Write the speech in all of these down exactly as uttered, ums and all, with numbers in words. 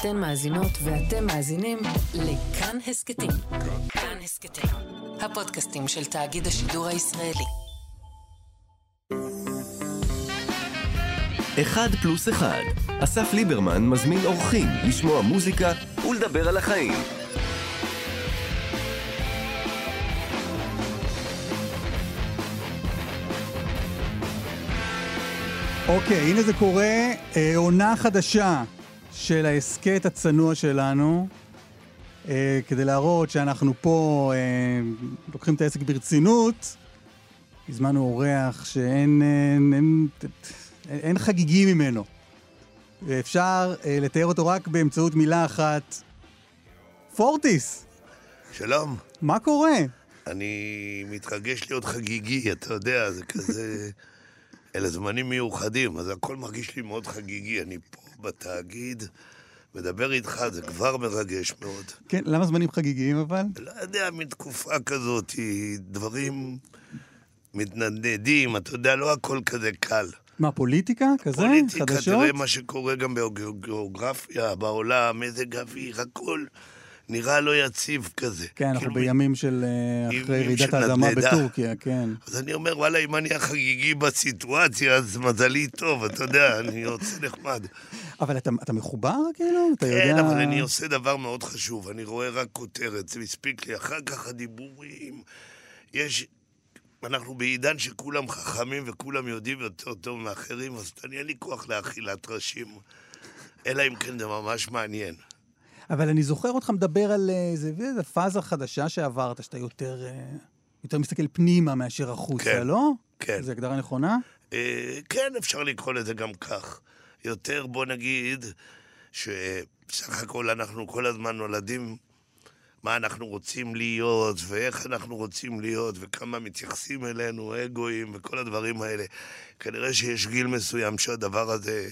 אתן מאזינות ואתם מאזינים לכאן הסקטים. כאן הסקטים, הפודקאסטים של תאגיד השידור הישראלי. אחד פלוס אחד. אסף ליברמן מזמין אורחים לשמוע מוזיקה ולדבר על החיים. אוקיי, הנה זה קורה, עונה חדשה של העסקת הצנוע שלנו, אה, כדי להראות שאנחנו פה אה, לוקחים את העסק ברצינות. הזמנו אורח שאין אין, אין, אין, אין חגיגי ממנו. אפשר אה, לתאר אותו רק באמצעות מילה אחת. פורטיס. שלום. מה קורה? אני מתרגש להיות חגיגי, אתה יודע, זה כזה... אלה זמנים מיוחדים, אז הכל מרגיש לי מאוד חגיגי. אני פה בתאגיד, מדבר איתך, זה כבר מרגש מאוד. כן, למה זמנים חגיגיים אבל? לא יודע, מתקופה כזאת, דברים מתנדדים, אתה יודע, לא הכל כזה קל. מה, פוליטיקה כזה? פוליטיקה, חדשות? תראה מה שקורה גם בגיאוגרפיה, בעולם, מזג אוויר, הכל נראה לא יציב כזה. כן, אנחנו בימים של אחרי רעידת האדמה בטורקיה, כן. אז אני אומר, וואלה, אם אני החגיגי בסיטואציה, אז מזלי טוב, אתה יודע, אני רוצה נחמד. אבל אתה מחובר כאילו? כן, אבל אני עושה דבר מאוד חשוב, אני רואה רק כותרת, זה מספיק לי, אחר כך הדיבורים, יש... אנחנו בעידן שכולם חכמים וכולם יודעים יותר טוב מאחרים, אז אין לי כוח לאכילת ראשים, אלא אם כן זה ממש מעניין. אבל אני זוכר אותך מדבר על איזה פאזה חדשה שעברת, שאתה יותר, יותר מסתכל פנימה מאשר החוצה, כן, לא? כן. זה הגדרה נכונה? אה, כן, אפשר לקרוא לזה גם כך. יותר, בוא נגיד, שבסך הכל אנחנו כל הזמן נולדים, מה אנחנו רוצים להיות, ואיך אנחנו רוצים להיות, וכמה מתייחסים אלינו, אגואים, וכל הדברים האלה. כנראה שיש גיל מסוים שהדבר הזה...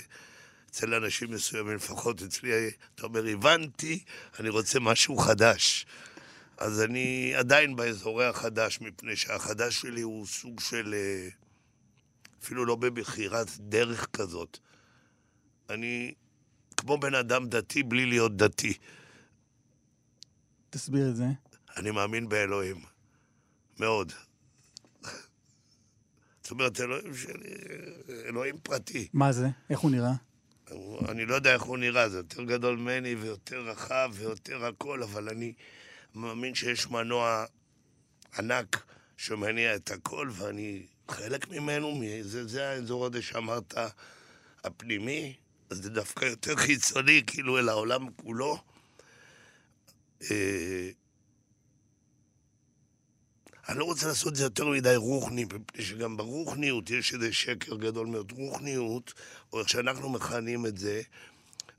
אצל אנשים מסוימים, לפחות אצלי, אתה אומר, הבנתי, אני רוצה משהו חדש. אז אני עדיין באזורי החדש, מפני שהחדש שלי הוא סוג של, אפילו לא בבחירת דרך כזאת. אני כמו בן אדם דתי בלי להיות דתי. תסביר את זה. אני מאמין באלוהים, מאוד. זאת אומרת, אלוהים שלי, אלוהים פרטי. מה זה? איך הוא נראה? אני לא יודע איך הוא נראה, זה יותר גדול מני ויותר רחב ויותר הכל, אבל אני מאמין שיש מנוע ענק שמניע את הכל, ואני חלק ממנו, זה, זה האזור הזה שאמרת, הפנימי, אז זה דווקא יותר חיצוני, כאילו אל העולם כולו. אה... אני לא רוצה לעשות את זה יותר מדי רוחני, מפני שגם ברוחניות יש איזה שקר גדול מאוד. רוחניות, או איך שאנחנו מכנים את זה,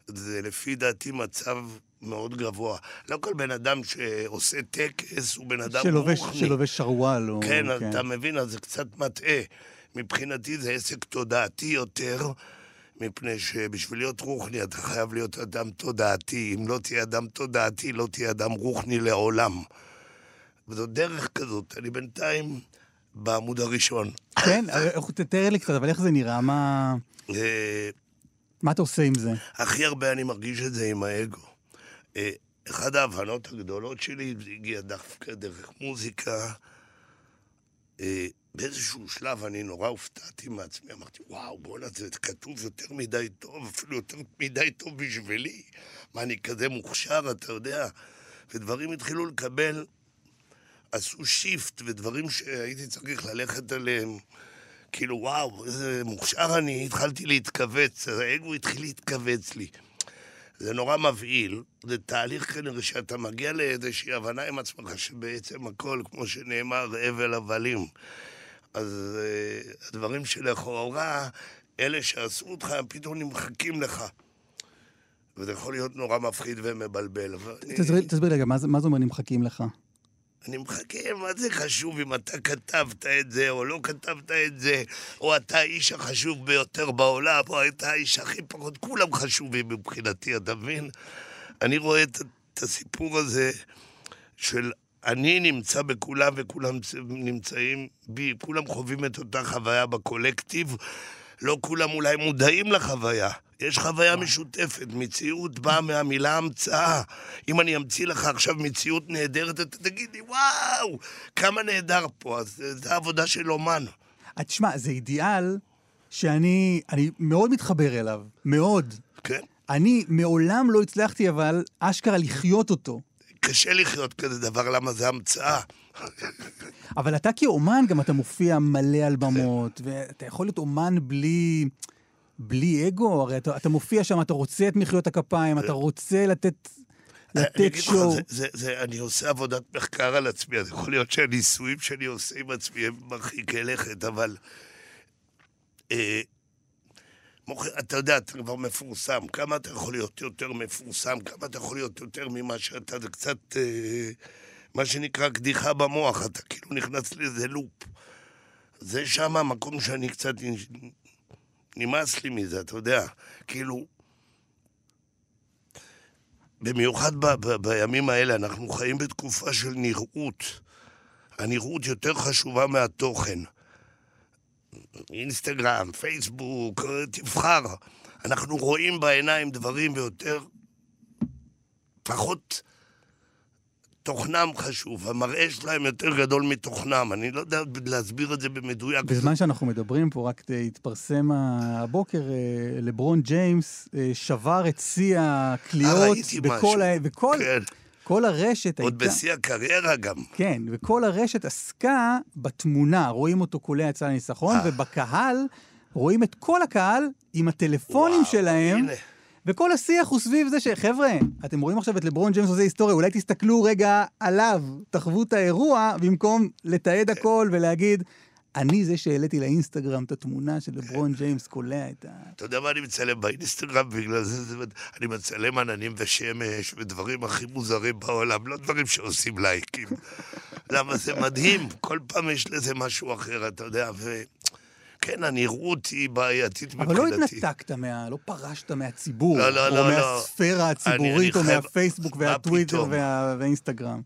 זה לפי דעתי מצב מאוד גבוה. לא כל בן אדם שעושה טקס הוא בן אדם שלובש, רוחני. שלובש שרוואל. או... כן, כן, אתה מבין, אז זה קצת מטעה. מבחינתי זה עסק תודעתי יותר, מפני שבשביל להיות רוחני אתה חייב להיות אדם תודעתי. אם לא תהיה אדם תודעתי, לא תהיה אדם רוחני לעולם. וזו דרך כזאת, אני בינתיים בעמוד הראשון. כן, תתאר לי קצת, אבל איך זה נראה? מה אתה עושה עם זה? הכי הרבה אני מרגיש את זה עם האגו. אחת ההבנות הגדולות שלי, זה הגיע דווקא דרך מוזיקה. באיזשהו שלב אני נורא הופתעתי מעצמי, אמרתי, וואו, בוא'נה, זה כתוב יותר מדי טוב, אפילו יותר מדי טוב בשבילי. מה, אני כזה מוכשר, אתה יודע? ודברים התחילו לקבל... עשו שיפט ודברים שהייתי צריך ללכת עליהם, כאילו וואו, איזה מוכשר אני, התחלתי להתכווץ, האגו התחיל להתכווץ לי. זה נורא מבהיל, זה תהליך כנראה שאתה מגיע לאיזושהי הבנה עם עצמך שבעצם הכל, כמו שנאמר, אבל הבלים. אז uh, הדברים שלכאורה, אלה שעשו אותך, פתאום נמחקים לך. וזה יכול להיות נורא מפחיד ומבלבל. תסביר רגע, מה זה אומר נמחקים לך? אני מחכה, מה זה חשוב אם אתה כתבת את זה או לא כתבת את זה, או אתה האיש החשוב ביותר בעולם, או אתה האיש הכי פחות, כולם חשובים מבחינתי, אתה מבין? אני רואה את, את הסיפור הזה של אני נמצא בכולם וכולם נמצאים בי, כולם חווים את אותה חוויה בקולקטיב, לא כולם אולי מודעים לחוויה. יש חוויה משותפת, מציאות באה מהמילה המצאה. אם אני אמציא לך עכשיו מציאות נהדרת, אתה תגיד לי, וואו, כמה נהדר פה, אז זו העבודה של אומן. תשמע, זה אידיאל שאני אני מאוד מתחבר אליו, מאוד. כן. אני מעולם לא הצלחתי, אבל אשכרה לחיות אותו. קשה לחיות כזה דבר, למה זה המצאה? אבל אתה כאומן גם אתה מופיע מלא אלבמות, ואתה יכול להיות אומן בלי... בלי אגו, הרי אתה, אתה מופיע שם, אתה רוצה את מחיות הכפיים, אתה רוצה לתת, לתת שואו. זה, זה, זה, אני עושה עבודת מחקר על עצמי, אז יכול להיות שהניסויים שאני עושה עם עצמי הם מרחיקי לכת, אבל... אה, מוכ... אתה יודע, אתה כבר מפורסם, כמה אתה יכול להיות יותר מפורסם, כמה אתה יכול להיות יותר ממה שאתה, זה קצת, אה, מה שנקרא קדיחה במוח, אתה כאילו נכנס לאיזה לופ. זה שם המקום שאני קצת... נמאס לי מזה, אתה יודע, כאילו, במיוחד ב- ב- בימים האלה, אנחנו חיים בתקופה של נראות. הנראות יותר חשובה מהתוכן. אינסטגרם, פייסבוק, תבחר. אנחנו רואים בעיניים דברים ויותר, פחות תוכנם חשוב, המראה שלהם יותר גדול מתוכנם, אני לא יודע להסביר את זה במדויק. בזמן שאנחנו מדברים פה, רק התפרסם הבוקר, לברון ג'יימס שבר את שיא הקליעות, בכל, ה... בכל... כן. כל הרשת עוד הייתה... עוד בשיא הקריירה גם. כן, וכל הרשת עסקה בתמונה, רואים אותו כולי הצל הניסחון, ובקהל רואים את כל הקהל עם הטלפונים וואו, שלהם, הנה. וכל השיח הוא סביב זה שחבר'ה, אתם רואים עכשיו את לברון ג'יימס עושה היסטוריה, אולי תסתכלו רגע עליו, תחוו את האירוע, במקום לתעד הכל ולהגיד, אני זה שהעליתי לאינסטגרם את התמונה של לברון ג'יימס קולע את ה... אתה יודע מה אני מצלם באינסטגרם? בגלל זה אני מצלם עננים ושמש ודברים הכי מוזרים בעולם, לא דברים שעושים לייקים. למה זה מדהים? כל פעם יש לזה משהו אחר, אתה יודע, ו... כן, הנראות היא בעייתית מבחינתי. אבל לא התנתקת, מה, לא פרשת מהציבור, לא, לא, או לא, מהספירה לא. הציבורית, אני, או אני חי... מהפייסבוק והטוויטר וה... והאינסטגרם.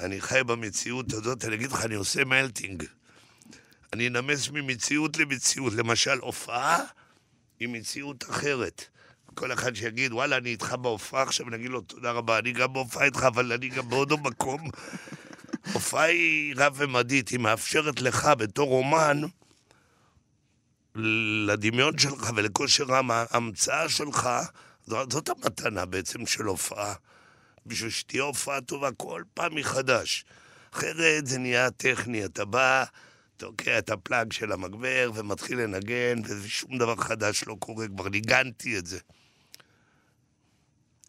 אני חי במציאות הזאת, אני אגיד לך, אני עושה מלטינג. אני נמס ממציאות למציאות, למשל, הופעה היא מציאות אחרת. כל אחד שיגיד, וואלה, אני איתך בהופעה עכשיו, נגיד לו, תודה רבה, אני גם בהופעה איתך, אבל אני גם באותו מקום. הופעה היא רב ומדית, היא מאפשרת לך בתור אומן, לדמיון שלך ולכושר ההמצאה שלך, זאת המתנה בעצם של הופעה. בשביל שתהיה הופעה טובה כל פעם מחדש. אחרת זה נהיה טכני, אתה בא, תוקע את הפלאג של המגבר ומתחיל לנגן, ושום דבר חדש לא קורה, כבר ניגנתי את זה.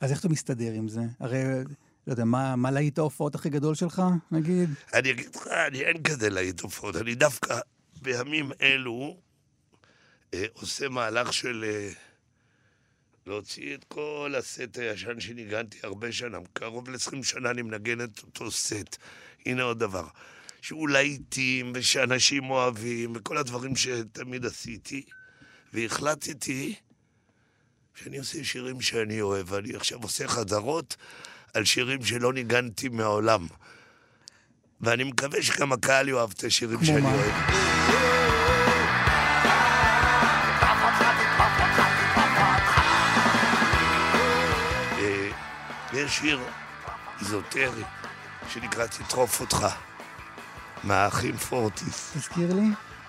אז איך אתה מסתדר עם זה? הרי... לא יודע, מה, מה להיט ההופעות הכי גדול שלך, נגיד? אני אגיד לך, אני אין כזה להיט הופעות, אני דווקא בימים אלו, עושה מהלך של להוציא את כל הסט הישן שניגנתי הרבה שנה, קרוב ל-עשרים שנה אני מנגן את אותו סט. הנה עוד דבר, שהוא להיטים ושאנשים אוהבים וכל הדברים שתמיד עשיתי, והחלטתי שאני עושה שירים שאני אוהב, ואני עכשיו עושה חזרות על שירים שלא ניגנתי מהעולם, ואני מקווה שגם הקהל יאהב את השירים שאני מה? אוהב. יש שיר איזוטרי שנקרא תטרוף אותך, מהאחים פורטיס. תזכיר לי?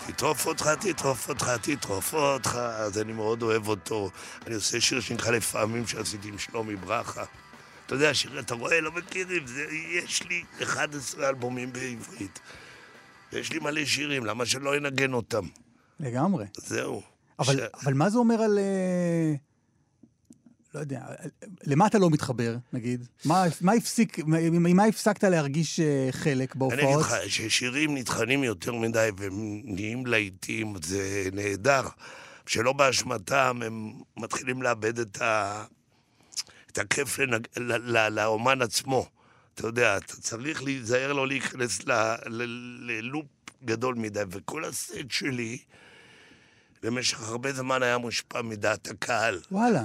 תטרוף אותך, תטרוף אותך, תטרוף אותך, אז אני מאוד אוהב אותו. אני עושה שיר שנקרא לפעמים שעשיתי עם שלומי ברכה. אתה יודע, שיר, אתה רואה, לא מכירים, זה, יש לי אחד עשר אלבומים בעברית. יש לי מלא שירים, למה שלא ינגן אותם? לגמרי. זהו. אבל, ש... אבל מה זה אומר על... לא יודע, למה אתה לא מתחבר, נגיד? מה, מה הפסיק, מה הפסקת להרגיש חלק בהופעות? אני אגיד לך, ששירים נתחנים יותר מדי והם נהיים לעיתים, זה נהדר. שלא באשמתם, הם מתחילים לאבד את, ה... את הכיף לנג... לא, לא, לאומן עצמו. אתה יודע, אתה צריך להיזהר לא להיכנס ל... ל... ללופ גדול מדי, וכל הסט שלי, במשך הרבה זמן היה מושפע מדעת הקהל. וואלה.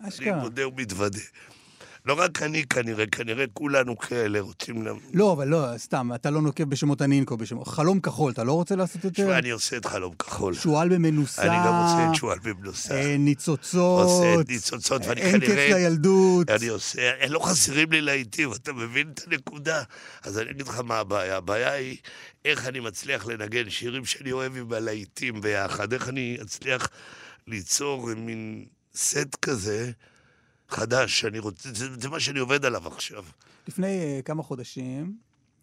אני מודה ומתוודה. לא רק אני כנראה, כנראה כולנו כאלה רוצים... לא, אבל לא, סתם, אתה לא נוקב בשמות הנינקו, בשמות... חלום כחול, אתה לא רוצה לעשות את... שואל, אני עושה את חלום כחול. שואל במנוסה. אני גם עושה את שואל במנוסה. ניצוצות. עושה את ניצוצות, ואני כנראה... אין קץ לילדות. אני עושה... לא חסרים לי לעיתים, אתה מבין את הנקודה? אז אני אגיד לך מה הבעיה. הבעיה היא איך אני מצליח לנגן שירים שאני אוהב עם הלעיתים ביחד. איך אני אצליח ליצור מין סט כזה חדש, שאני רוצה, זה, זה מה שאני עובד עליו עכשיו. לפני uh, כמה חודשים,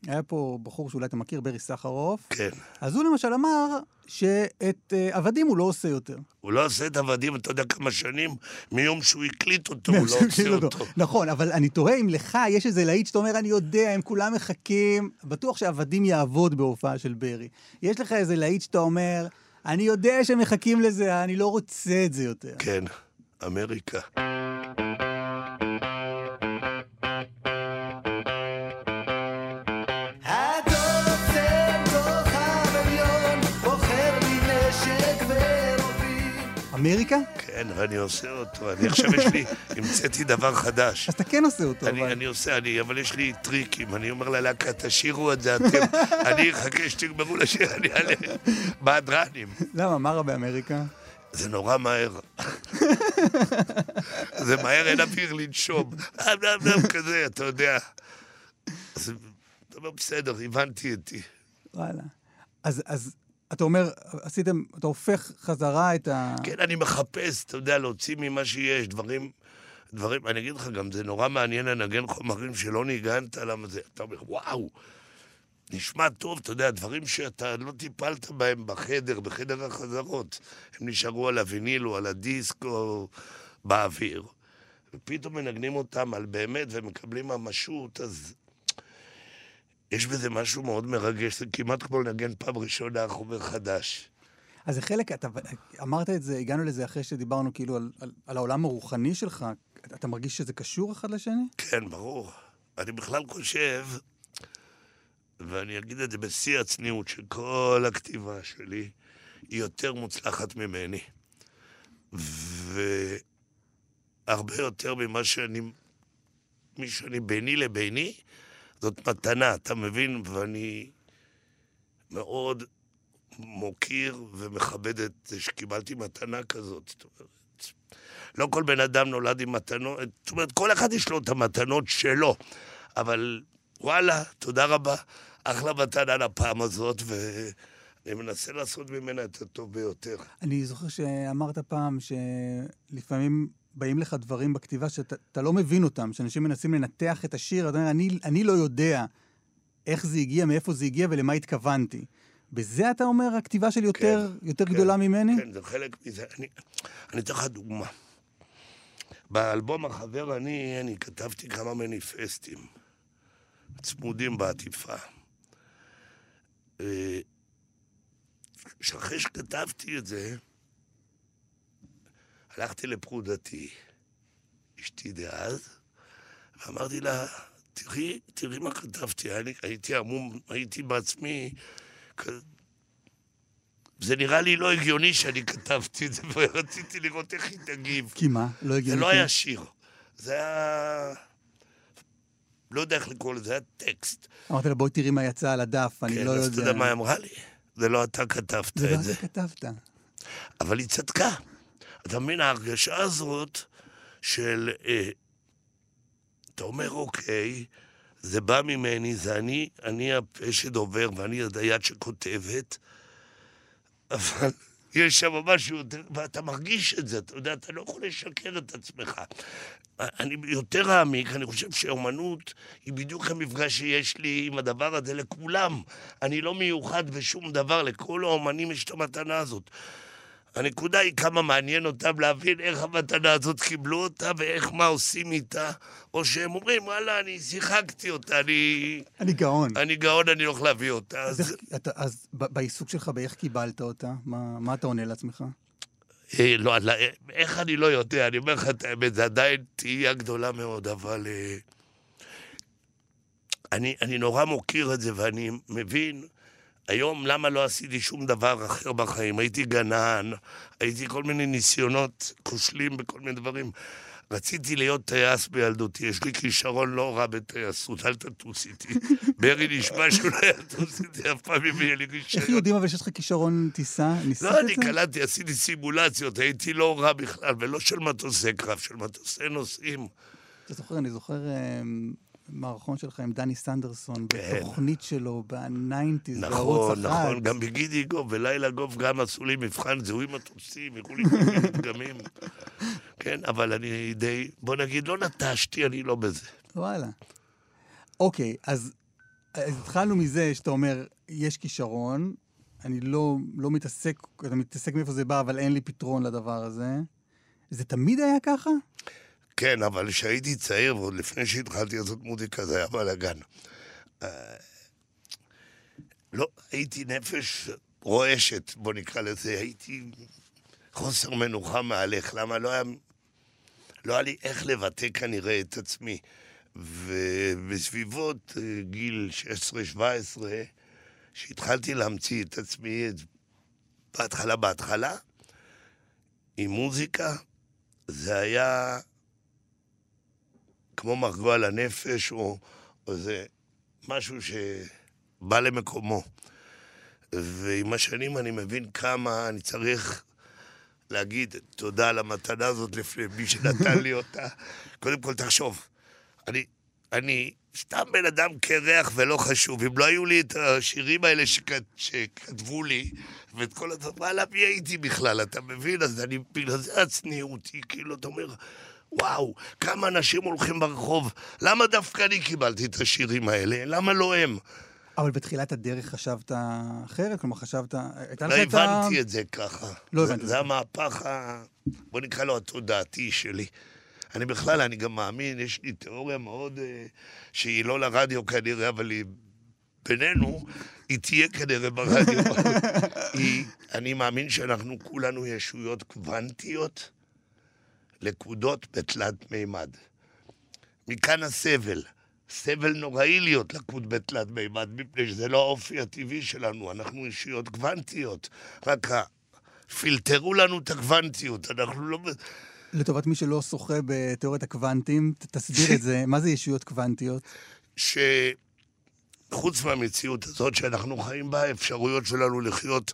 היה פה בחור שאולי אתה מכיר, ברי סחרוף. כן. אז הוא למשל אמר שאת uh, עבדים הוא לא עושה יותר. הוא לא עושה את עבדים, אתה יודע כמה שנים, מיום שהוא הקליט אותו, הוא לא עושה אותו. אותו. נכון, אבל אני תוהה אם לך יש איזה להיט שאתה אומר, אני יודע, הם כולם מחכים, בטוח שעבדים יעבוד בהופעה של ברי. יש לך איזה להיט שאתה אומר, אני יודע שהם מחכים לזה, אני לא רוצה את זה יותר. כן, אמריקה. אמריקה? כן, ואני עושה אותו. אני עכשיו יש לי, המצאתי דבר חדש. אז אתה כן עושה אותו. אני, אבל... אני עושה, אני, אבל יש לי טריקים. אני אומר ללהקה, תשאירו את זה, אתם. אני אחכה שתגמרו לשיר, אני אעלה בהדרנים. למה, מה רע באמריקה? זה נורא מהר. זה מהר, אין אוויר לנשום. אדם, אדם כזה, אתה יודע. אז אתה אומר, בסדר, הבנתי אותי. וואלה. אז... אז... אתה אומר, עשיתם, אתה הופך חזרה את ה... כן, אני מחפש, אתה יודע, להוציא ממה שיש, דברים, דברים, אני אגיד לך גם, זה נורא מעניין לנגן חומרים שלא ניגנת עליהם, אתה אומר, וואו, נשמע טוב, אתה יודע, דברים שאתה לא טיפלת בהם בחדר, בחדר החזרות, הם נשארו על הוויניל או על הדיסק או באוויר, ופתאום מנגנים אותם על באמת ומקבלים ממשות, אז... יש בזה משהו מאוד מרגש, זה כמעט כמו לנגן פעם ראשונה חומר חדש. אז זה חלק, אתה אמרת את זה, הגענו לזה אחרי שדיברנו כאילו על, על, על העולם הרוחני שלך, אתה מרגיש שזה קשור אחד לשני? כן, ברור. אני בכלל חושב, ואני אגיד את זה בשיא הצניעות, שכל הכתיבה שלי היא יותר מוצלחת ממני. והרבה יותר ממה שאני, מי שאני ביני לביני, זאת מתנה, אתה מבין? ואני מאוד מוקיר ומכבד את זה שקיבלתי מתנה כזאת. זאת אומרת, לא כל בן אדם נולד עם מתנות, זאת אומרת, כל אחד יש לו את המתנות שלו, אבל וואלה, תודה רבה, אחלה מתנה לפעם הזאת, ואני מנסה לעשות ממנה את הטוב ביותר. אני זוכר שאמרת פעם שלפעמים... באים לך דברים בכתיבה שאתה לא מבין אותם, שאנשים מנסים לנתח את השיר, אתה אומר, אני, אני לא יודע איך זה הגיע, מאיפה זה הגיע ולמה התכוונתי. בזה אתה אומר, הכתיבה שלי יותר, כן, יותר כן, גדולה ממני? כן, זה חלק מזה. אני, אני תחת דוגמה. באלבום החבר אני, אני כתבתי כמה מניפסטים, צמודים בעטיפה. שאחרי שכתבתי את זה, הלכתי לפרודתי, אשתי דאז, ואמרתי לה, תראי, תראי מה כתבתי, אני, הייתי עמום, הייתי בעצמי, כ... זה נראה לי לא הגיוני שאני כתבתי את זה, ורציתי לראות איך היא תגיב. כי מה? לא הגיוני? זה לא היה שיר, זה היה... לא יודע איך לקרוא לזה, זה היה טקסט. אמרתי לה, בואי תראי מה יצא על הדף, כן, אני לא יודע... כן, אז אתה יודע מה היא אמרה לי? זה לא אתה כתבת את זה. זה לא אתה כתבת. אבל היא צדקה. אתה מבין, ההרגשה הזאת של, אה, אתה אומר, אוקיי, זה בא ממני, זה אני, אני הפה שדובר ואני היד שכותבת, אבל יש שם משהו, ואתה מרגיש את זה, אתה יודע, אתה לא יכול לשקר את עצמך. אני יותר העמיק, אני חושב שהאומנות היא בדיוק המפגש שיש לי עם הדבר הזה לכולם. אני לא מיוחד בשום דבר, לכל האומנים יש את המתנה הזאת. הנקודה היא כמה מעניין אותם להבין איך המתנה הזאת קיבלו אותה ואיך מה עושים איתה, או שהם אומרים, וואלה, אני שיחקתי אותה, אני... אני גאון. אני גאון, אני לא יכול להביא אותה. אז, אז... אתה, אז בעיסוק שלך, באיך קיבלת אותה? מה, מה אתה עונה לעצמך? אה, לא, לא, איך אני לא יודע, אני אומר לך, זה עדיין תהיה גדולה מאוד, אבל... אה, אני, אני נורא מוקיר את זה ואני מבין... היום למה לא עשיתי שום דבר אחר בחיים? הייתי גנן, הייתי כל מיני ניסיונות כושלים בכל מיני דברים. רציתי להיות טייס בילדותי, יש לי כישרון לא רע בטייסות, אל תטוס איתי. ברי נשמע שאולי יטוס איתי, אף פעם אם יהיה לי כישרון. איך יודעים אבל שיש לך כישרון טיסה? לא, אני קלטתי, עשיתי סימולציות, הייתי לא רע בכלל, ולא של מטוסי קרב, של מטוסי נוסעים. אתה זוכר, אני זוכר מערכון שלך עם דני סנדרסון, בתוכנית שלו, בניינטיז, בערוץ אחת. נכון, נכון, גם בגידי גוף, ולילה גוף גם עשו לי מבחן, זהו עם הטוסים, יקרו לי מתגמים. כן, אבל אני די, בוא נגיד, לא נטשתי, אני לא בזה. וואלה. אוקיי, אז התחלנו מזה שאתה אומר, יש כישרון, אני לא, לא מתעסק, אתה מתעסק מאיפה זה בא, אבל אין לי פתרון לדבר הזה. זה תמיד היה ככה? כן, אבל כשהייתי צעיר, ועוד לפני שהתחלתי לעשות מוזיקה, זה היה בלגן. לא, הייתי נפש רועשת, בוא נקרא לזה, הייתי חוסר מנוחה מהלך, למה לא היה, לא היה לי איך לבטא כנראה את עצמי. ובסביבות גיל שש עשרה שבע עשרה, שהתחלתי להמציא את עצמי, בהתחלה, בהתחלה, עם מוזיקה, זה היה כמו מרגוע לנפש, או, או זה משהו שבא למקומו. ועם השנים אני מבין כמה אני צריך להגיד תודה על המתנה הזאת לפני מי שנתן לי אותה. קודם כל תחשוב, אני, אני סתם בן אדם קרח ולא חשוב. אם לא היו לי את השירים האלה שכת, שכתבו לי, ואת כל הדבר, עליו מי הייתי בכלל, אתה מבין? אז אני, בגלל זה הצניעותי, כאילו אתה אומר, וואו, כמה אנשים הולכים ברחוב, למה דווקא אני קיבלתי את השירים האלה? למה לא הם? אבל בתחילת הדרך חשבת אחרת? כלומר, חשבת... לא הבנתי את זה ככה. זה המהפך, בוא נקרא לו התודעתי שלי. אני בכלל, אני גם מאמין, יש לי תיאוריה מאוד, שהיא לא לרדיו כנראה, אבל היא בינינו, היא תהיה כנראה ברדיו. אני מאמין שאנחנו כולנו ישויות קוונטיות, לקודות בתלת מימד. מכאן הסבל. סבל נוראי להיות לקוד בתלת מימד, מפני שזה לא האופי הטבעי שלנו, אנחנו אישיות קוונטיות. רק פילטרו לנו את הקוונטיות, אנחנו לא... לטובת מי שלא שוחה בתיאוריית הקוונטים, תסביר את זה. מה זה אישיות קוונטיות? שחוץ מהמציאות הזאת שאנחנו חיים בה, האפשרויות שלנו לחיות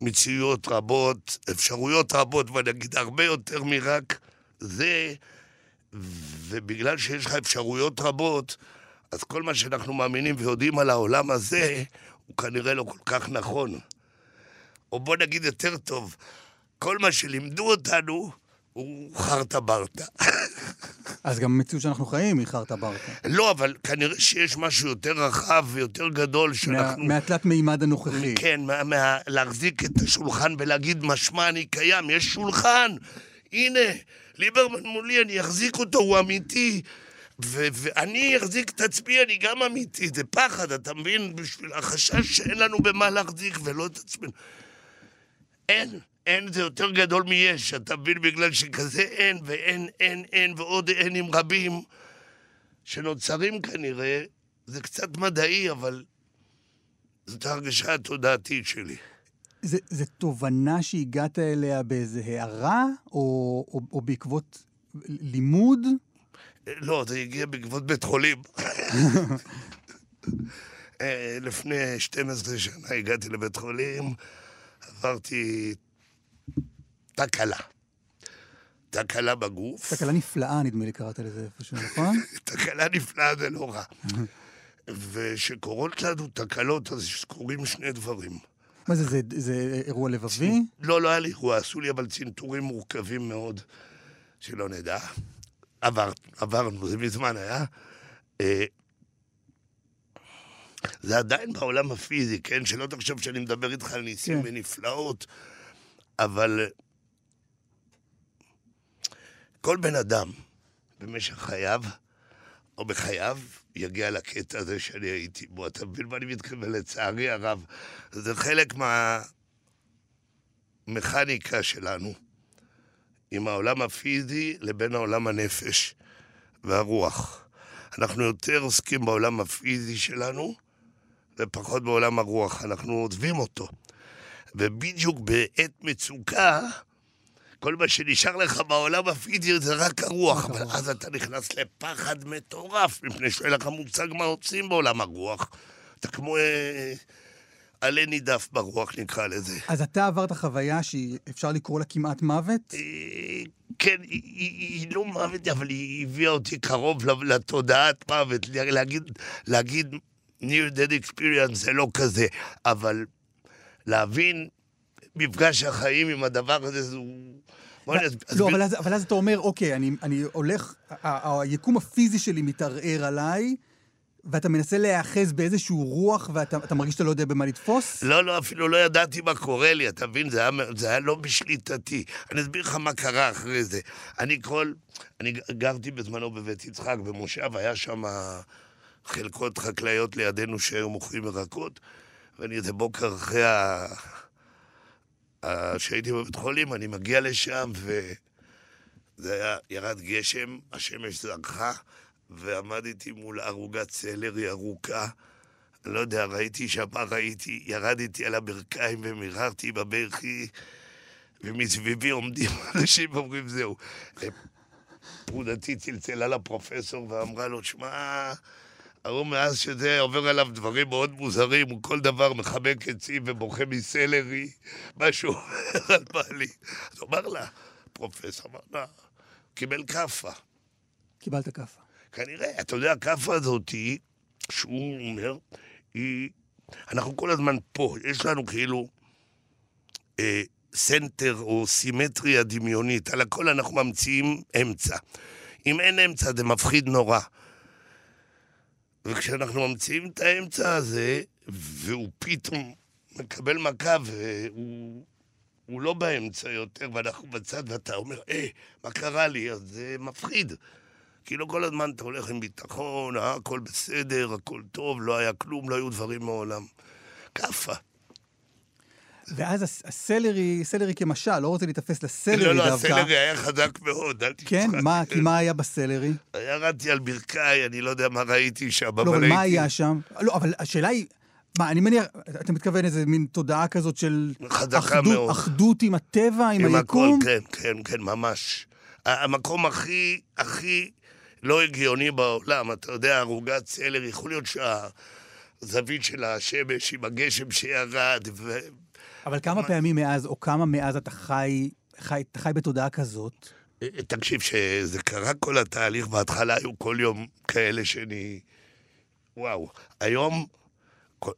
מציאויות רבות, אפשרויות רבות, ואני אגיד הרבה יותר מרק זה, ובגלל שיש לך אפשרויות רבות, אז כל מה שאנחנו מאמינים ויודעים על העולם הזה, הוא כנראה לא כל כך נכון. או בוא נגיד יותר טוב, כל מה שלימדו אותנו, הוא חרטה ברטה. אז גם המציאות שאנחנו חיים היא חרטה ברטה. לא, אבל כנראה שיש משהו יותר רחב ויותר גדול שאנחנו... מהתלת מימד הנוכחי. כן, מה, מה, להחזיק את השולחן ולהגיד משמע אני קיים, יש שולחן, הנה, ליברמן מולי, אני אחזיק אותו, הוא אמיתי, ו- ואני אחזיק את עצמי, אני גם אמיתי, זה פחד, אתה מבין? בשביל החשש שאין לנו במה להחזיק ולא את עצמנו. אין. אין זה יותר גדול מיש, אתה מבין בגלל שכזה אין, ואין, אין, אין, ועוד אין עם רבים, שנוצרים כנראה, זה קצת מדעי, אבל זאת הרגשה התודעתית שלי. זה, זה תובנה שהגעת אליה באיזה הערה, או, או, או בעקבות לימוד? לא, זה הגיע בעקבות בית חולים. לפני שתים עשרה שנה הגעתי לבית חולים, עברתי... תקלה. תקלה בגוף. תקלה נפלאה, נדמה לי, קראת לזה איפשהו, נכון? תקלה נפלאה זה לא רע. ושקורות לנו תקלות, אז קורים שני דברים. מה זה, זה אירוע לבבי? לא, לא היה לי אירוע, עשו לי אבל צינטורים מורכבים מאוד, שלא נדע. עברנו, זה מזמן היה. זה עדיין בעולם הפיזי, כן? שלא תחשוב שאני מדבר איתך על ניסים ונפלאות, אבל כל בן אדם במשך חייו, או בחייו, יגיע לקטע הזה שאני הייתי בו. אתה מבין מה אני מתכוון? לצערי הרב. זה חלק מהמכניקה שלנו, עם העולם הפיזי לבין העולם הנפש והרוח. אנחנו יותר עוסקים בעולם הפיזי שלנו, ופחות בעולם הרוח. אנחנו עוזבים אותו. ובדיוק בעת מצוקה, כל מה שנשאר לך בעולם הפיזי זה רק הרוח, אבל אז אתה נכנס לפחד מטורף, מפני שאין לך מוצג מה עושים בעולם הרוח. אתה כמו עלה נידף ברוח, נקרא לזה. אז אתה עברת חוויה שאפשר לקרוא לה כמעט מוות? כן, היא לא מוות, אבל היא הביאה אותי קרוב לתודעת מוות, להגיד near dead experience זה לא כזה, אבל להבין מפגש החיים עם הדבר הזה, לא, אבל אז אתה אומר, אוקיי, אני הולך, היקום הפיזי שלי מתערער עליי, ואתה מנסה להיאחז באיזשהו רוח, ואתה מרגיש שאתה לא יודע במה לתפוס? לא, לא, אפילו לא ידעתי מה קורה לי, אתה מבין, זה היה לא בשליטתי. אני אסביר לך מה קרה אחרי זה. אני כל, אני גרתי בזמנו בבית יצחק, במושב, היה שם חלקות חקלאיות לידינו שהיו מוכרים ירקות, ואני איזה בוקר אחרי ה... כשהייתי בבית חולים, אני מגיע לשם, וזה היה ירד גשם, השמש זרחה, ועמדתי מול ערוגת סלרי ארוכה, לא יודע, ראיתי שמה ראיתי, ירדתי על הברכיים ומיררתי בברכי, ומסביבי עומדים אנשים ואומרים, זהו. פרודתי צלצלה לפרופסור ואמרה לו, שמע, הראו מאז שזה עובר עליו דברים מאוד מוזרים, הוא כל דבר מחבק עצים ובוכה מסלרי, משהו אומר על בעלי. אז אמר לה, פרופסור, אמר לה, קיבל קפה. קיבלת קפה. כנראה, אתה יודע, הקפה הזאת, שהוא אומר, היא... אנחנו כל הזמן פה, יש לנו כאילו אה, סנטר או סימטריה דמיונית, על הכל אנחנו ממציאים אמצע. אם אין אמצע, זה מפחיד נורא. וכשאנחנו ממציאים את האמצע הזה, והוא פתאום מקבל מכה, והוא הוא לא באמצע יותר, ואנחנו בצד, ואתה אומר, אה, מה קרה לי? אז זה מפחיד. כי לא כל הזמן אתה הולך עם ביטחון, אה, הכל בסדר, הכל טוב, לא היה כלום, לא היו דברים מעולם. כפה. ואז הסלרי, סלרי כמשל, לא רוצה להתאפס לסלרי דווקא. לא, לא, הסלרי היה חזק מאוד, אל תשכח. כן? מה, כי מה היה בסלרי? ירדתי על ברכיי, אני לא יודע מה ראיתי שם. לא, אבל מה היה שם? לא, אבל השאלה היא, מה, אני מניח, אתה מתכוון איזה מין תודעה כזאת של... חזקה מאוד. אחדות עם הטבע, עם היקום? עם הכל, כן, כן, כן, ממש. המקום הכי, הכי לא הגיוני בעולם, אתה יודע, הרוגת סלרי, יכול להיות שהזווית של השמש עם הגשם שירד ו... אבל כמה פעמים מאז, או כמה מאז אתה חי, חי, חי בתודעה כזאת? תקשיב שזה קרה כל התהליך, בהתחלה היו כל יום כאלה שאני... וואו, היום, כל...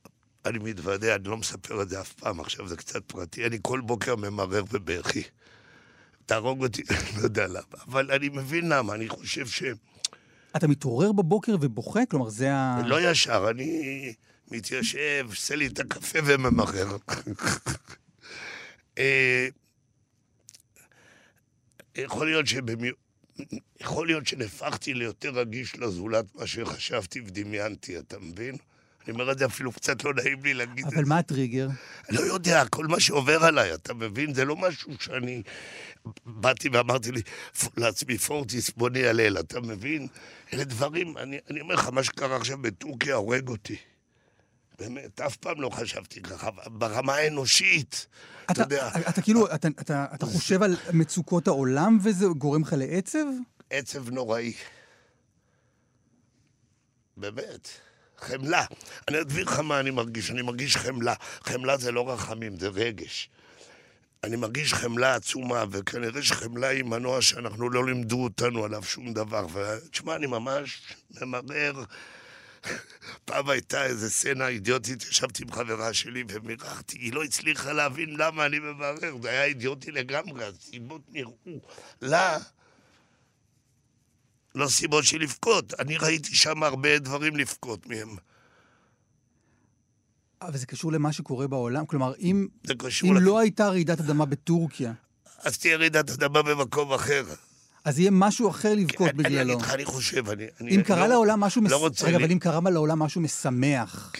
אני מתוודא, אני לא מספר את זה אף פעם, עכשיו זה קצת פרטי, אני כל בוקר ממרר בבכי. תהרוג אותי, לא יודע למה, אבל אני מבין למה, אני חושב ש... אתה מתעורר בבוקר ובוכה? כלומר, זה ה... לא ישר, אני... מתיישב, עושה לי את הקפה וממחר. יכול להיות שבמי... יכול להיות שנפחתי ליותר רגיש לזולת מה שחשבתי ודמיינתי, אתה מבין? אני אומר את זה אפילו קצת לא נעים לי להגיד את זה. אבל מה הטריגר? אני לא יודע, כל מה שעובר עליי, אתה מבין? זה לא משהו שאני... באתי ואמרתי לי, לעצמי פורטיס, בוא ניהלל, אתה מבין? אלה דברים, אני, אני אומר לך, מה שקרה עכשיו בטורקיה הורג אותי. באמת, אף פעם לא חשבתי ככה, ברמה האנושית, אתה, אתה יודע... אתה כאילו, אתה, אתה, אתה חושב על מצוקות העולם וזה גורם לך לעצב? עצב נוראי. באמת, חמלה. אני אדביר לך מה אני מרגיש, אני מרגיש חמלה. חמלה זה לא רחמים, זה רגש. אני מרגיש חמלה עצומה, וכנראה שחמלה היא מנוע שאנחנו לא לימדו אותנו עליו שום דבר. ותשמע, אני ממש ממרר... פעם הייתה איזה סצנה אידיוטית, ישבתי עם חברה שלי ומירחתי, היא לא הצליחה להבין למה אני מברר, זה היה אידיוטי לגמרי, הסיבות נראו לה, לא סיבות של לפקות, אני ראיתי שם הרבה דברים לפקות מהם. אבל זה קשור למה שקורה בעולם, כלומר, אם, אם לת... לא הייתה רעידת אדמה בטורקיה. אז תהיה רעידת אדמה במקום אחר. אז יהיה משהו אחר לבכות בגללו. אני חושב, אני... אם קרה לעולם משהו... רגע, אבל אם קרה לעולם משהו משמח,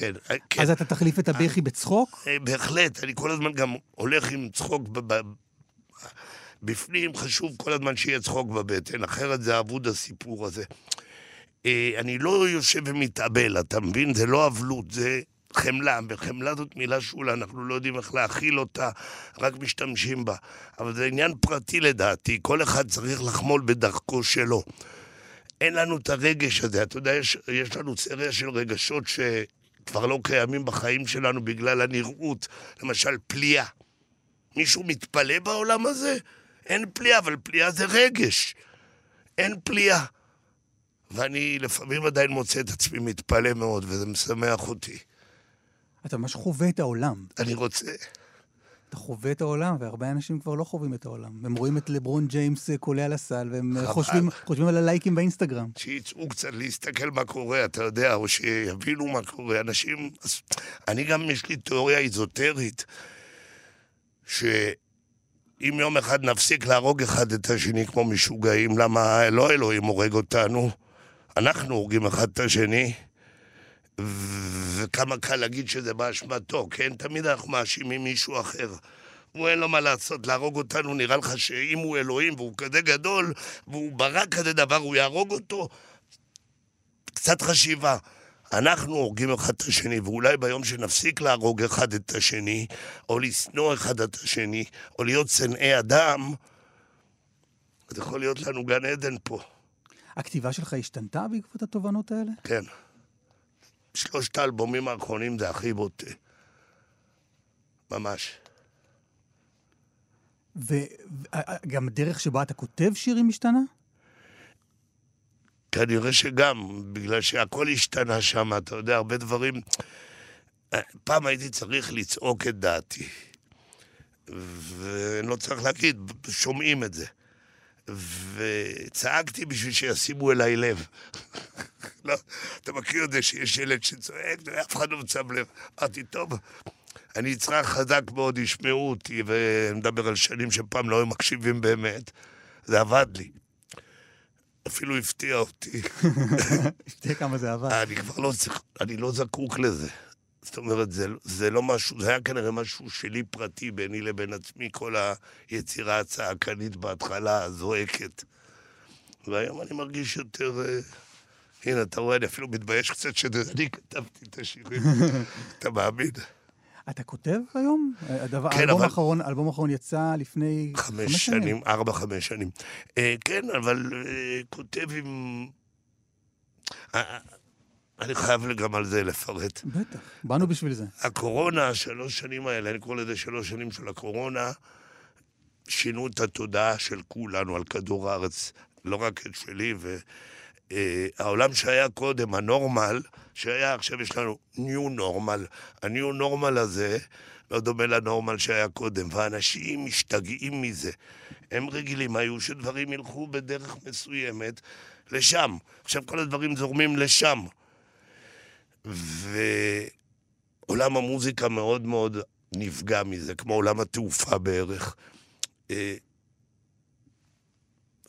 אז אתה תחליף את הבכי בצחוק? בהחלט, אני כל הזמן גם הולך עם צחוק בפנים, חשוב כל הזמן שיהיה צחוק בבטן, אחרת זה אבוד הסיפור הזה. אני לא יושב ומתאבל, אתה מבין? זה לא אבלות, זה חמלה, וחמלה זאת מילה שולה, אנחנו לא יודעים איך להכיל אותה, רק משתמשים בה. אבל זה עניין פרטי לדעתי, כל אחד צריך לחמול בדרכו שלו. אין לנו את הרגש הזה, אתה יודע, יש, יש לנו סריה של רגשות שכבר לא קיימים בחיים שלנו בגלל הנראות, למשל פליה. מישהו מתפלא בעולם הזה? אין פליה, אבל פליה זה רגש. אין פליה. ואני לפעמים עדיין מוצא את עצמי מתפלא מאוד, וזה משמח אותי. אתה ממש חווה את העולם. אני רוצה. אתה חווה את העולם, והרבה אנשים כבר לא חווים את העולם. הם רואים את לברון ג'יימס קולה על הסל, והם חושבים, חושבים על הלייקים באינסטגרם. שיצאו קצת להסתכל מה קורה, אתה יודע, או שיבינו מה קורה. אנשים, אני גם יש לי תיאוריה איזוטרית, ש... אם יום אחד נפסיק להרוג אחד את השני כמו משוגעים, למה לא אלוהים הורג אותנו? אנחנו הורגים אחד את השני, וכמה קל להגיד שזה באשמתו, כן? תמיד אנחנו מאשימים מישהו אחר. הוא אין לו מה לעשות, להרוג אותנו, נראה לך שאם הוא אלוהים והוא כזה גדול, והוא ברא כזה דבר, הוא יהרוג אותו. קצת חשיבה. אנחנו הורגים אחד את השני, ואולי ביום שנפסיק להרוג אחד את השני, או לסנוע אחד את השני, או להיות שנאי אדם, זה יכול להיות לנו גן עדן פה. הכתיבה שלך השתנתה בעקבות התובנות האלה? כן. שלושת האלבומים האחרונים זה הכי בוטה. ממש. וגם דרך שבה אתה כותב שירים השתנה? כנראה שגם, בגלל שהכל השתנה שם, אתה יודע, הרבה דברים... פעם הייתי צריך לצעוק את דעתי, ולא צריך להגיד, שומעים את זה. וצעקתי בשביל שישימו אליי לב. לא, אתה מכיר את זה שיש ילד שצועק, אף אחד לא מצב לב. אמרתי, טוב, אני אצרח חזק מאוד, ישמעו אותי, ומדבר על שנים שפעם לא מקשיבים באמת. זה עבד לי. אפילו הפתיע אותי. הפתיע כמה זה עבד. אני כבר לא, אני לא זקוק לזה. זאת אומרת, זה לא משהו, זה היה כנראה משהו שלי פרטי, ביני לבין עצמי, כל היצירה הצעקנית בהתחלה, הזועקת. והיום אני מרגיש יותר, הנה, אתה רואה, אני אפילו מתבייש קצת שאני כתבתי את השירים. אתה מאמין? אתה כותב היום? אלבום האחרון יצא לפני חמש שנים. ארבע, חמש שנים. כן, אבל כותב עם... אני חייב גם על זה לפרט. בטח, באנו בשביל זה. הקורונה, שלוש שנים האלה, אני קורא לזה שלוש שנים של הקורונה, שינו את התודעה של כולנו על כדור הארץ, לא רק את שלי, והעולם שהיה קודם, הנורמל, שהיה עכשיו יש לנו ניו נורמל, הניו נורמל הזה לא דומה לנורמל שהיה קודם, ואנשים משתגעים מזה. הם רגילים היו שדברים ילכו בדרך מסוימת לשם. עכשיו כל הדברים זורמים לשם. ועולם המוזיקה מאוד מאוד נפגע מזה, כמו עולם התעופה בערך.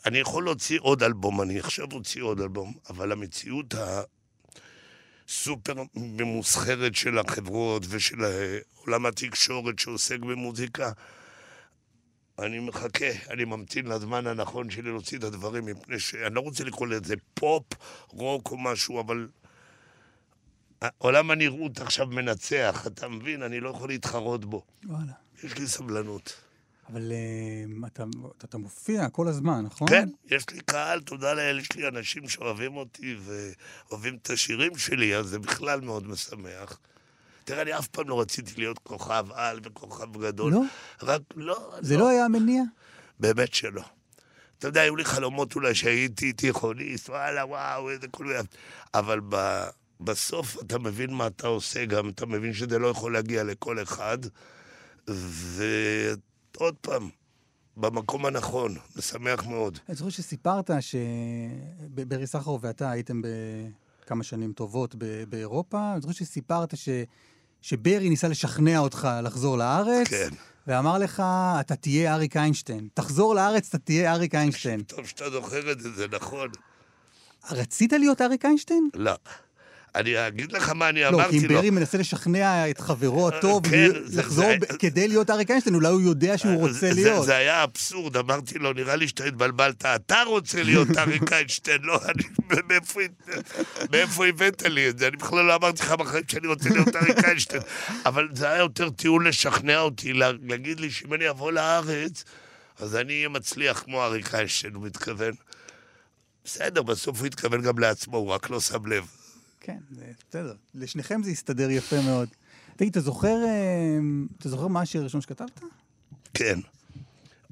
אני יכול להוציא עוד אלבום, אני עכשיו הוציא עוד אלבום, אבל המציאות ה... סופר ממוסחרת של החברות ושל עולם התקשורת שעוסק במוזיקה. אני מחכה, אני ממתין לזמן הנכון שלי להוציא את הדברים, מפני שאני לא רוצה לקרוא לזה פופ, רוק או משהו, אבל עולם הנראות עכשיו מנצח, אתה מבין? אני לא יכול להתחרות בו. וואלה. יש לי סבלנות. אבל uh, אתה, אתה מופיע כל הזמן, נכון? כן, יש לי קהל, תודה לאל, יש לי אנשים שאוהבים אותי ואוהבים את השירים שלי, אז זה בכלל מאוד משמח. תראה, אני אף פעם לא רציתי להיות כוכב על וכוכב גדול. לא? רק, לא זה לא, לא היה מניע? באמת שלא. אתה יודע, היו לי חלומות אולי שהייתי תיכוניסט, וואלה, וואו, איזה כל מיני. אבל ב, בסוף אתה מבין מה אתה עושה גם, אתה מבין שזה לא יכול להגיע לכל אחד, ו... עוד פעם, במקום הנכון, משמח מאוד. אני זוכר שסיפרת שברי סחרוב ואתה הייתם בכמה שנים טובות באירופה, אני זוכר שסיפרת שברי ניסה לשכנע אותך לחזור לארץ, ואמר לך, אתה תהיה אריק איינשטיין. תחזור לארץ, אתה תהיה אריק איינשטיין. טוב שאתה זוכר את זה, זה נכון. רצית להיות אריק איינשטיין? לא. אני אגיד לך מה אני אמרתי לו. לא, כי ברי מנסה לשכנע את חברו הטוב לחזור כדי להיות אריק איינשטיין, אולי הוא יודע שהוא רוצה להיות. זה היה אבסורד, אמרתי לו, נראה לי שאתה התבלבלת, אתה רוצה להיות אריק איינשטיין, לא, מאיפה הבאת לי את זה? אני בכלל לא אמרתי לך בחיים שאני רוצה להיות אריק איינשטיין, אבל זה היה יותר טיעון לשכנע אותי, להגיד לי שאם אני אבוא לארץ, אז אני אהיה מצליח כמו אריק איינשטיין, הוא מתכוון. בסדר, בסוף הוא התכוון גם לעצמו, הוא רק לא שם לב. כן, בסדר. לשניכם זה יסתדר יפה מאוד. תגיד, אתה זוכר, אתה זוכר מה השיר הראשון שכתבת? כן.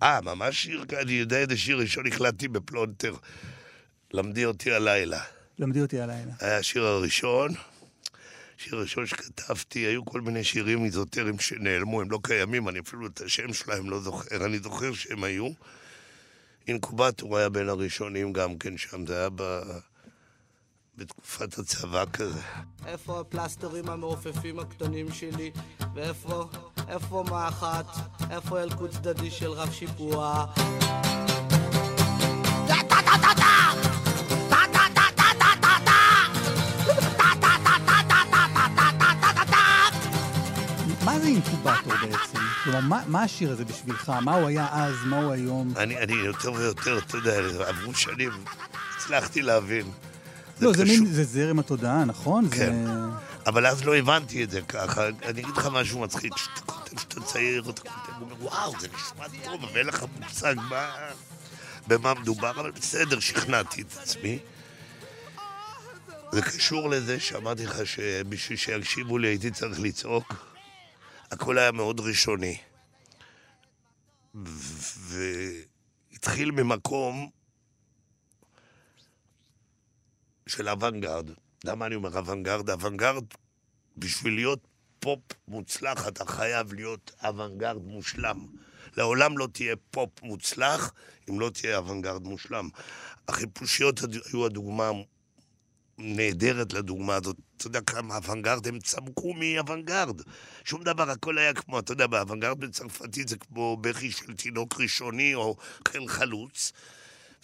אה, ממש שיר, אני יודע איזה שיר ראשון הקלטתי בפלונטר. למדי אותי הלילה. למדי אותי הלילה. היה השיר הראשון, שיר ראשון שכתבתי, היו כל מיני שירים איזוטריים שנעלמו, הם לא קיימים, אני אפילו את השם שלהם לא זוכר, אני זוכר שהם היו. אינקובטור היה בין הראשונים גם כן שם, זה היה ב... בתקופת הצבא כזה. איפה הפלסטרים המעופפים הקטנים שלי? ואיפה, איפה מאחת? איפה ילקוט צדדי של רב שיפוע? מה זה אינקובטור בעצם? כלומר, מה השיר הזה בשבילך? מה הוא היה אז? מה הוא היום? אני יותר ויותר, אתה יודע, עברו שנים, הצלחתי להבין. לא, זה מין, זה זרם התודעה, נכון? כן, אבל אז לא הבנתי את זה ככה. אני אגיד לך משהו מצחיק, שאתה כותב, שאתה צעיר, אתה כותב, אומר, וואו, זה נשמע טוב, אבל אין לך מושג במה מדובר, אבל בסדר, שכנעתי את עצמי. זה קשור לזה שאמרתי לך שבשביל שיקשיבו לי הייתי צריך לצעוק. הכל היה מאוד ראשוני. והתחיל ממקום... של אוונגרד. למה אני אומר אוונגרד? אוונגרד, בשביל להיות פופ מוצלח, אתה חייב להיות אוונגרד מושלם. לעולם לא תהיה פופ מוצלח, אם לא תהיה אוונגרד מושלם. החיפושיות היו הדוגמה נהדרת לדוגמה הזאת. אתה יודע כמה אוונגרד, הם צמקו מאוונגרד. שום דבר, הכל היה כמו, אתה יודע, באוונגרד בצרפתית זה כמו בכי של תינוק ראשוני או חן חלוץ.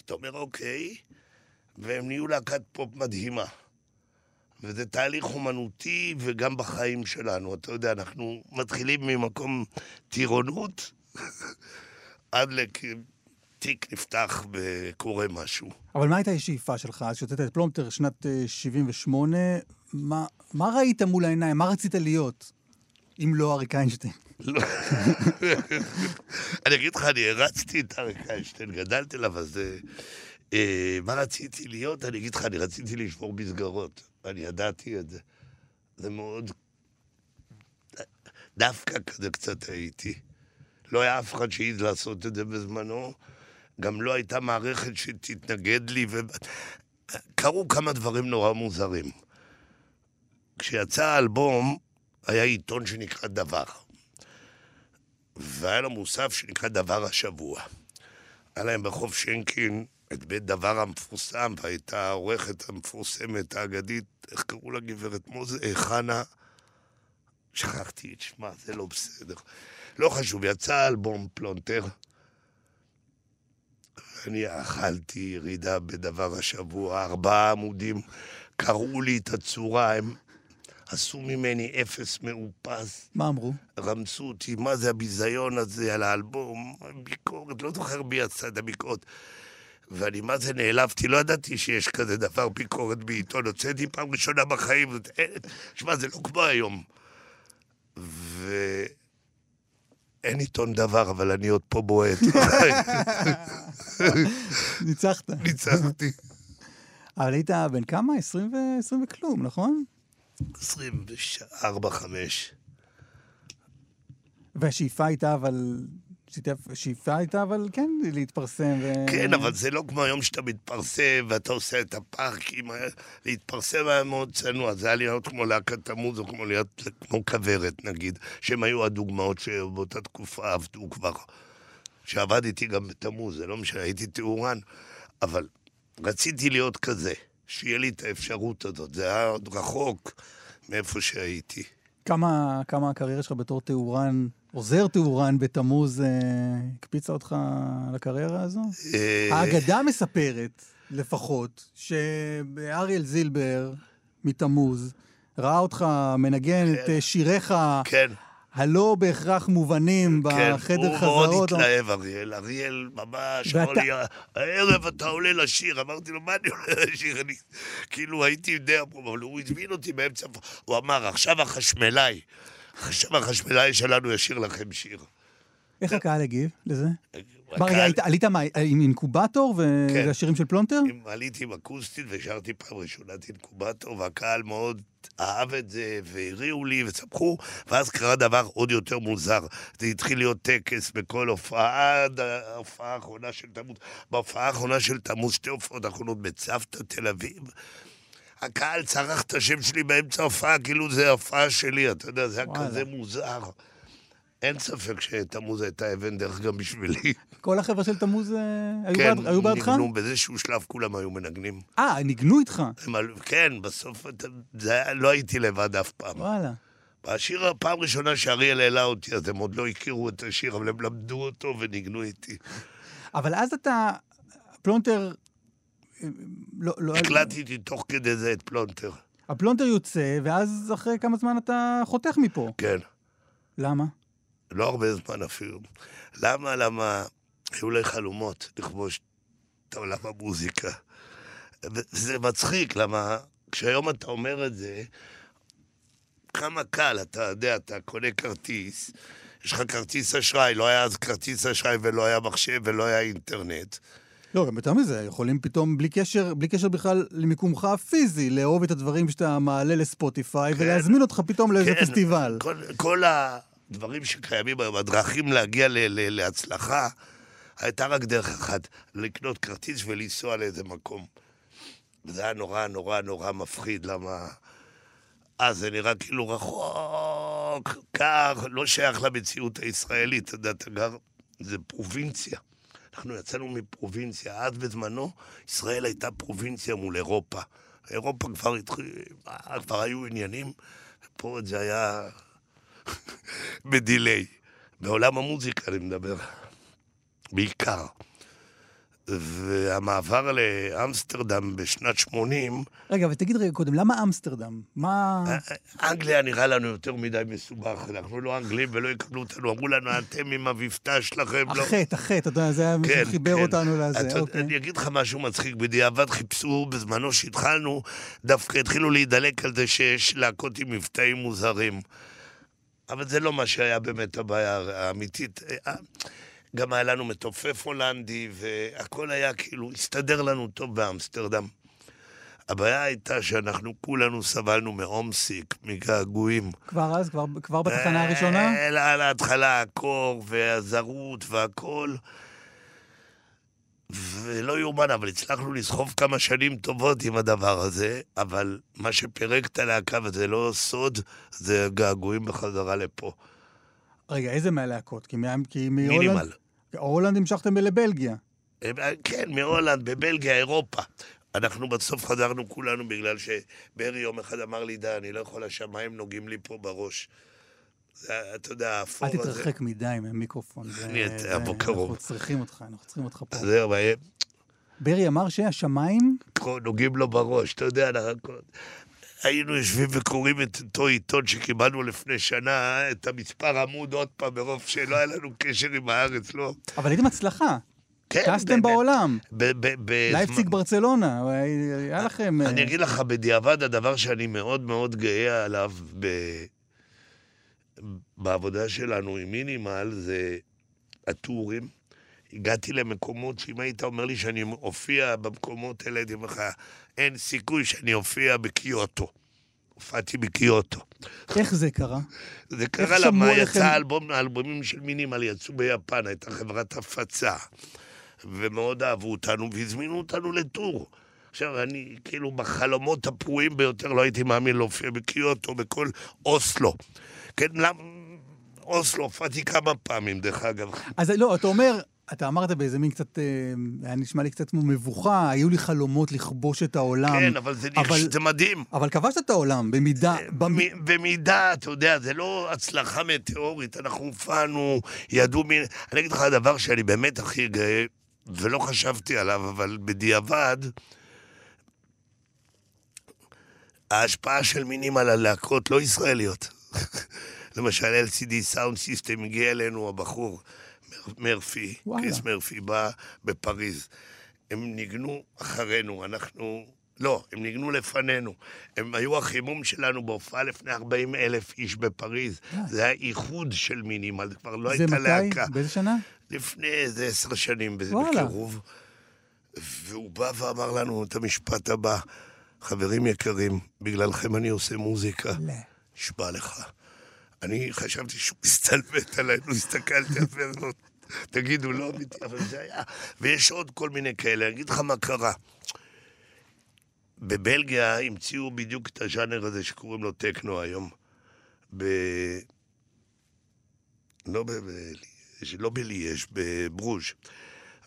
אתה אומר, אוקיי, והם נהיו להקת פופ מדהימה. וזה תהליך אומנותי וגם בחיים שלנו. אתה יודע, אנחנו מתחילים ממקום טירונות, עד לתיק נפתח וקורה משהו. אבל מה הייתה השאיפה שלך? אז שוצאת את פלומטר שנת שבעים ושמונה, מה, מה ראית מול העיניים? מה רצית להיות? אם לא אריק איינשטיין. לא. אני אגיד לך, אני הרצתי את אריק איינשטיין, גדלתי עליו, אז... מה רציתי להיות? אני אגיד לך, אני רציתי לשבור מסגרות. אני ידעתי את זה. זה מאוד... דווקא כזה קצת הייתי. לא היה אף אחד שהעיד לעשות את זה בזמנו. גם לא הייתה מערכת שתתנגד לי. ו... קרו כמה דברים נורא מוזרים. כשיצא האלבום, היה עיתון שנקרא דבר. והיה לו מוסף שנקרא דבר השבוע. היה להם בחוף שינקין... את בית דבר המפורסם, והייתה העורכת המפורסמת, האגדית, איך קראו לה גברת מוז, חנה, שכחתי את שמה, זה לא בסדר. לא חשוב, יצא אלבום פלונטר, אני אכלתי ירידה בדבר השבוע, ארבעה עמודים, קראו לי את הצורה, הם עשו ממני אפס מאופס. מה אמרו? רמסו אותי, מה זה הביזיון הזה על האלבום, ביקורת, לא זוכר בי הצד הביקורת. ואני מה זה נעלבתי, לא ידעתי שיש כזה דבר ביקורת בעיתון, הוצאתי פעם ראשונה בחיים, שמה, זה לא כמו היום. ואין עיתון דבר, אבל אני עוד פה בועט. ניצחת. ניצחתי. אבל היית בן כמה? עשרים וכלום, נכון? עשרים וארבע חמש. והשאיפה הייתה, אבל... שאיפה הייתה, אבל כן, להתפרסם. כן, אבל זה לא כמו היום שאתה מתפרסם, ואתה עושה את הפארקים, להתפרסם היה מאוד צנוע, זה היה להיות כמו להקת תמוז, או כמו להיות כמו כברת, נגיד, שהם היו הדוגמאות שבאותה תקופה עבדו כבר, שעבדתי גם בתמוז, זה לא משנה, הייתי תאורן, אבל רציתי להיות כזה, שיהיה לי את האפשרות הזאת, זה היה עוד רחוק מאיפה שהייתי. כמה, כמה הקריירה שלך בתור תאורן... עוזר תאורן בתמוז הקפיצה אותך לקריירה הזו? האגדה מספרת, לפחות, שאריאל זילבר מתמוז, ראה אותך מנגן את שיריך, כן, הלא בהכרח מובנים בחדר חזרות. הוא מאוד התלהב, אריאל. אריאל ממש, הערב אתה עולה לשיר. אמרתי לו, מה אני עולה לשיר? כאילו הייתי די אמרו, אבל הוא הזמין אותי באמצע. הוא אמר, עכשיו החשמלאי, עכשיו החשמלאי שלנו ישיר לכם שיר. איך הקהל הגיב לזה? עלית עם אינקובטור והשירים של פלונטר? עליתי עם אקוסטית ושרתי פעם ראשונת אינקובטור, והקהל מאוד אהב את זה, והריעו לי וצמחו, ואז קרה דבר עוד יותר מוזר. זה התחיל להיות טקס בכל הופעה, עד ההופעה האחרונה של תמוז. בהופעה האחרונה של תמוז, שתי הופעות אחרונות בצוותא תל אביב, הקהל צרח את השם שלי באמצע ההופעה, כאילו זה ההופעה שלי, אתה יודע, זה היה כזה מוזר. אין ספק שתמוז הייתה אבן דרך גם בשבילי. כל החבר'ה של תמוז היו בעדך? כן, ניגנו באיזשהו שלב, כולם היו מנגנים. אה, ניגנו איתך? כן, בסוף לא הייתי לבד אף פעם. וואלה. השיר הפעם ראשונה שאריאל העלה אותי, אז הם עוד לא הכירו את השיר, אבל הם למדו אותו וניגנו איתי. אבל אז אתה, פלונטר... הקלטתי תוך כדי זה את פלונטר. הפלונטר יוצא, ואז אחרי כמה זמן אתה חותך מפה. כן. למה? לא הרבה זמן אפילו. למה, למה, היו לי חלומות לכבוש את עולם המוזיקה. וזה מצחיק, למה, כשהיום אתה אומר את זה, כמה קל, אתה יודע, אתה קונה כרטיס, יש לך כרטיס אשראי, לא היה אז כרטיס אשראי ולא היה מחשב ולא היה אינטרנט. לא, גם יותר מזה, יכולים פתאום, בלי קשר, בלי קשר בכלל למיקומך הפיזי, לאהוב את הדברים שאתה מעלה לספוטיפיי, כן, ולהזמין אותך פתאום לאיזה כן, פסטיבל. כל, כל ה... דברים שקיימים היום, הדרכים להגיע ל- ל- להצלחה, הייתה רק דרך אחת, לקנות כרטיס ולנסוע לאיזה מקום. וזה היה נורא נורא נורא מפחיד, למה... אז זה נראה כאילו רחוק, כך, לא שייך למציאות הישראלית, אתה יודע, אתה גר, זה פרובינציה. אנחנו יצאנו מפרובינציה, אז בזמנו, ישראל הייתה פרובינציה מול אירופה. אירופה כבר, כבר היו עניינים, ופה זה היה... בדילי. בעולם המוזיקה אני מדבר. בעיקר. והמעבר לאמסטרדם בשנת שמונים... רגע, ותגיד רגע קודם, למה אמסטרדם? מה... אנגליה נראה לנו יותר מדי מסובך. אנחנו לא אנגלים ולא יקבלו אותנו. אמרו לנו, אתם עם הוויפטה שלכם. החטא, החטא, אתה יודע, זה היה מי שחיבר אותנו לזה. אני אגיד לך משהו מצחיק, בדיעבד חיפשו בזמנו שהתחלנו, דווקא התחילו להידלק על זה שיש להקות עם מבטאים מוזרים. אבל זה לא מה שהיה באמת הבעיה האמיתית. גם היה לנו מתופף הולנדי, והכל היה כאילו, הסתדר לנו טוב באמסטרדם. הבעיה הייתה שאנחנו כולנו סבלנו מאומסיק, מגעגועים. כבר אז? כבר, כבר בתחנה הראשונה? אלא להתחלה, הקור והזרות והכל. ולא יומן, אבל הצלחנו לסחוב כמה שנים טובות עם הדבר הזה, אבל מה שפרק את הלהקה, וזה לא סוד, זה געגועים בחזרה לפה. רגע, איזה מהלהקות? כי מינימל. הולנד המשכתם לבלגיה. כן, מהולנד, בבלגיה, אירופה. אנחנו בסוף חזרנו כולנו, בגלל שברי יום אחד אמר לי, דה, אני לא יכול, השמיים נוגעים לי פה בראש. אתה יודע, אפור הזה... אל תתרחק מדי מהמיקרופון. אנחנו צריכים אותך, אנחנו צריכים אותך פה. זהו, מה... ברי אמר שהשמיים... נוגעים לו בראש, אתה יודע, היינו יושבים וקוראים את אותו עיתון שקיבלנו לפני שנה, את המספר עמוד עוד פעם, ברוב שלא היה לנו קשר עם הארץ, לא? אבל הייתם הצלחה. טסתם בעולם. לייפציג ברצלונה, היה לכם... אני אגיד לך, בדיעבד, הדבר שאני מאוד מאוד גאה עליו ב... בעבודה שלנו עם מינימל זה הטורים. הגעתי למקומות שאם היית אומר לי שאני הופיע במקומות האלה, אין סיכוי שאני הופיע בקיוטו. הופעתי בקיוטו. איך זה קרה? זה קרה למה יצא אלבום, האלבומים של מינימל יצאו ביפן, הייתה חברת הפצה, ומאוד אהבו אותנו והזמינו אותנו לטור. עכשיו, אני כאילו בחלומות הפרועים ביותר לא הייתי מאמין להופיע בקיוטו, בכל אוסלו. כן, למה... אוסלו, הופעתי כמה פעמים, דרך אגב. אז לא, אתה אומר, אתה אמרת באיזה מין קצת, היה נשמע לי קצת מבוכה, היו לי חלומות לכבוש את העולם. כן, אבל זה, אבל, זה מדהים. אבל כבשת את העולם, במידה... במ... במידה, אתה יודע, זה לא הצלחה מטאורית, אנחנו הופענו, ידעו מין... אני אגיד לך הדבר שאני באמת הכי גאה, ולא חשבתי עליו, אבל בדיעבד... ההשפעה של מינימל על להקות לא ישראליות. למשל, אל סי די Sound System הגיע אלינו הבחור, מרפי, קריס מרפי בא בפריז. הם ניגנו אחרינו, אנחנו... לא, הם ניגנו לפנינו. הם היו החימום שלנו בהופעה לפני ארבעים אלף איש בפריז. זה היה איחוד של מינימל, כבר לא הייתה להקה. זה מתי? באיזה שנה? לפני איזה עשר שנים, בקירוב. והוא בא ואמר לנו את המשפט הבא, חברים יקרים, בגללכם אני עושה מוזיקה. נשבע לך. אני חשבתי שהוא מסתלבט עלינו, הסתכלתי עלינו, תגידו, לא אמיתי, אבל זה היה. ויש עוד כל מיני כאלה, אני אגיד לך מה קרה. בבלגיה המציאו בדיוק את הז'אנר הזה שקוראים לו טקנו היום. ב... לא ב... לא בליאש, בברוז'.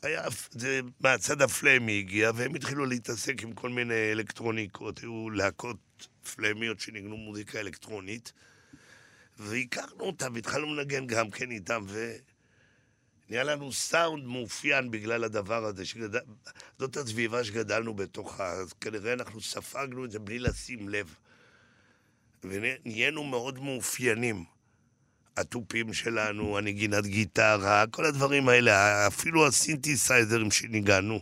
היה... זה מהצד הפלמי הגיע, והם התחילו להתעסק עם כל מיני אלקטרוניקות, היו להקות פלמיות שנגנו מוזיקה אלקטרונית, והכרנו אותם, והתחלנו לנגן גם כן איתם, ו... נהיה לנו סאונד מאופיין בגלל הדבר הזה, שגד... זאת הסביבה שגדלנו בתוכה, אז כנראה אנחנו ספגנו את זה בלי לשים לב. ונהיינו מאוד מאופיינים. הטופים שלנו, הנגינת גיטרה, כל הדברים האלה, אפילו הסינתסייזרים שניגענו.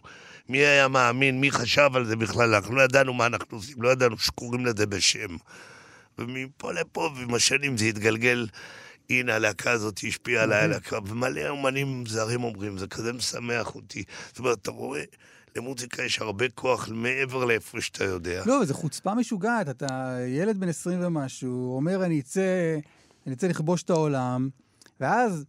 מי היה מאמין, מי חשב על זה בכלל, אנחנו לא ידענו מה אנחנו עושים, לא ידענו שקוראים לזה בשם. ומפה לפה, ומשנים זה התגלגל... הנה, הלהקה הזאת השפיעה עליי הלהקה, ומלא אומנים זרים אומרים, זה כזה משמח אותי. זאת אומרת, אתה רואה, למוזיקה יש הרבה כוח מעבר לאיפה שאתה יודע. לא, זה חוצפה משוגעת, אתה ילד בן עשרים ומשהו, אומר, אני אצא, אני אצא לכבוש את העולם, ואז,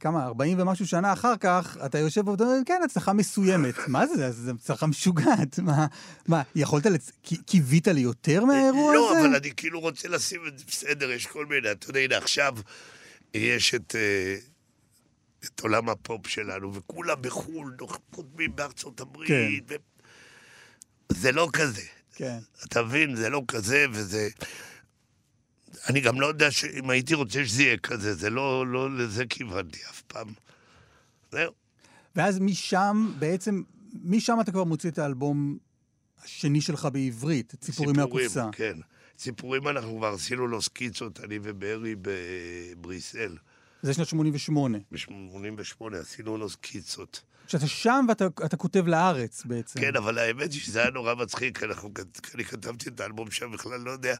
כמה, ארבעים ומשהו שנה אחר כך, אתה יושב ואתה אומר, כן, הצלחה מסוימת. מה זה? זה הצלחה משוגעת. מה, מה, יכולת, קיווית לי יותר מהאירוע הזה? לא, אבל אני כאילו רוצה לשים את זה בסדר, יש כל מיני, אתה יודע, הנה, עכשיו יש את, את עולם הפופ שלנו, וכולם בחול, קודמים בארצות הברית, כן. ו... זה לא כזה. כן. אתה מבין, זה לא כזה, וזה... אני גם לא יודע שאם הייתי רוצה שזה יהיה כזה, זה לא, לא לזה כיוונתי אף פעם. זהו. ואז משם, בעצם, משם אתה כבר מוציא את האלבום השני שלך בעברית, ציפורים מהקופסה. ציפורים, כן. ציפורים אנחנו כבר עשינו לו סקיצות, אני וברי בבריסל. זה שנת שמונים ושמונה. ב-שמונים ושמונה עשינו לו סקיצות. שאתה שם ואתה אתה כותב לארץ בעצם. כן, אבל האמת היא שזה היה נורא מצחיק, אנחנו, אני כתבתי את האלבום שם, בכלל לא יודע.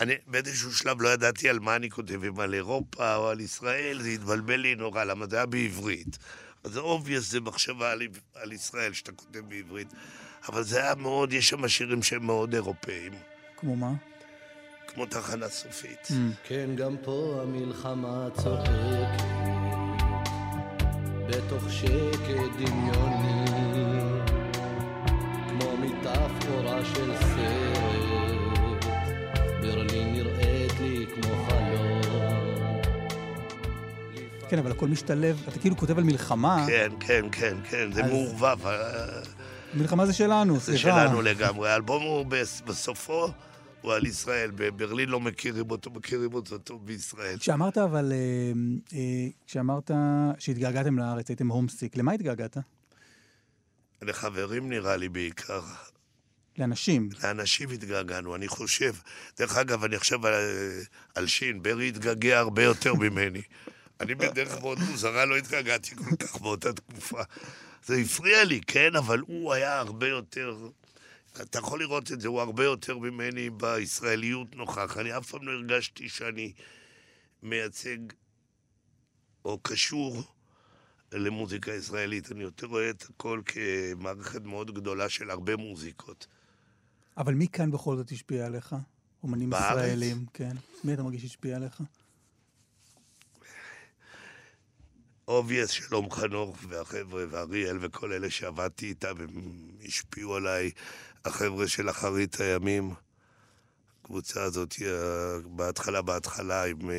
אני באיזשהו שלב לא ידעתי על מה אני כותב, אם על אירופה או על ישראל, זה התבלבל לי נורא, למה זה היה בעברית. אז זה obvious, זה מחשבה על, על ישראל שאתה כותב בעברית, אבל זה היה מאוד, יש שם שירים שהם מאוד אירופאים. כמו מה? כמו תחנה סופית. Mm. כן, גם פה המלחמה צוחק. בתוך שקט דמיוני כמו מטאפורה של סרט ברלין נראית לי כמו חלום. כן, אבל הכל משתלב, אתה כאילו כותב על מלחמה. כן, כן, כן, כן, זה מעורבב. מלחמה זה שלנו, סליחה. זה שלנו לגמרי, האלבום הוא בסופו הוא על ישראל, בברלין לא מכירים אותו, מכירים אותו טוב בישראל. כשאמרת אבל, כשאמרת שהתגעגעתם לארץ, הייתם הומסיק, למה התגעגעת? לחברים נראה לי בעיקר. לאנשים? לאנשים התגעגענו, אני חושב. דרך אגב, אני חושב על שין, ברי התגעגע הרבה יותר ממני. אני בדרך מאוד מוזרה לא התגעגעתי כל כך באותה תקופה. זה הפריע לי, כן, אבל הוא היה הרבה יותר... אתה יכול לראות את זה, הוא הרבה יותר ממני בישראליות נוכח. אני אף פעם לא הרגשתי שאני מייצג או קשור למוזיקה ישראלית. אני יותר רואה את הכל כמערכת מאוד גדולה של הרבה מוזיקות. אבל מי כאן בכל זאת השפיע עליך? אומנים בארץ? ישראלים, כן. מי אתה מרגיש השפיע עליך? אובייס, שלום חנוך והחבר'ה ואריאל וכל אלה שעבדתי איתם, הם השפיעו עליי, החבר'ה של אחרית הימים, הקבוצה הזאת בהתחלה, בהתחלה, עם...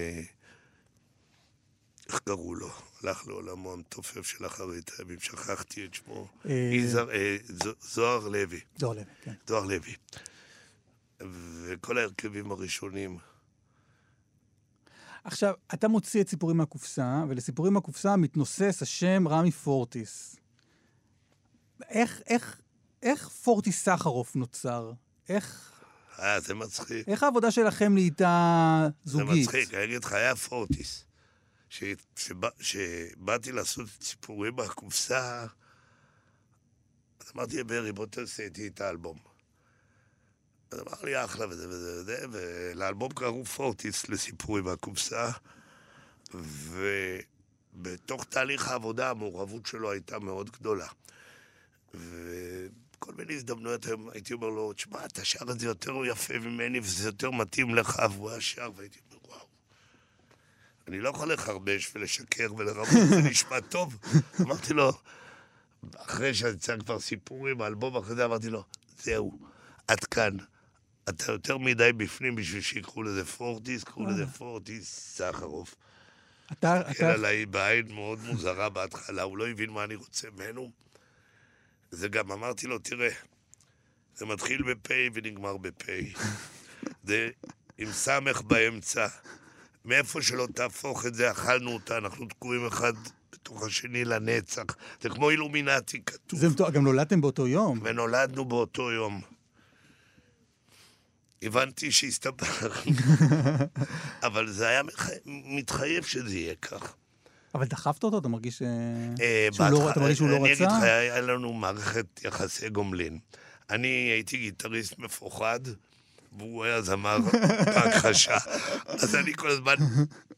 איך קראו לו? הלך לעולמו המתופף של אחרית הימים, שכחתי את שמו, זוהר לוי. זוהר לוי, כן. זוהר לוי. וכל ההרכבים הראשונים... עכשיו, אתה מוציא את סיפורים מהקופסה, ולסיפורים מהקופסה מתנוסס השם רמי פורטיס. איך, איך, איך פורטיס סחרוף נוצר? איך אה, זה מצחיק. איך העבודה שלכם נהייתה זוגית? זה מצחיק, אני אגיד לך, היה פורטיס. כשבאתי לעשות ציפורים בקופסה, אז אמרתי לברי, בוא תעשה איתי את האלבום. אז אמר לי אחלה וזה וזה וזה, ולאלבום קראו פורטיס לסיפורים בקופסה, ובתוך תהליך העבודה המעורבות שלו הייתה מאוד גדולה. וכל מיני הזדמנויות הייתי אומר לו, תשמע, אתה שר את זה יותר יפה ממני וזה יותר מתאים לך, והוא היה שר, והייתי אומר, וואו, אני לא יכול לחרבש ולשקר ולרמות, זה נשמע טוב. אמרתי לו, אחרי שיצא כבר סיפורים, האלבום אחרי זה, אמרתי לו, זהו, עד כאן. אתה יותר מדי בפנים בשביל שיקחו לזה פורטיס, קחו לזה פורטיס סחרוף. אתה... כן, עליי בעין מאוד מוזרה בהתחלה, הוא לא הבין מה אני רוצה ממנו. זה גם אמרתי לו, תראה, זה מתחיל בפי ונגמר בפי. זה עם סמך באמצע. מאיפה שלא תהפוך את זה, אכלנו אותה, אנחנו תקועים אחד בתוך השני לנצח. זה כמו אילומינטי כתוב. זה גם נולדתם באותו יום. ונולדנו באותו יום. הבנתי שהסתבר. אבל זה היה מתחייב שזה יהיה כך. אבל דחפת אותו? אתה מרגיש שהוא לא רצה? אני אגיד לך, היה לנו מערכת יחסי גומלין. אני הייתי גיטריסט מפוחד, והוא היה זמר בהכחשה. אז אני כל הזמן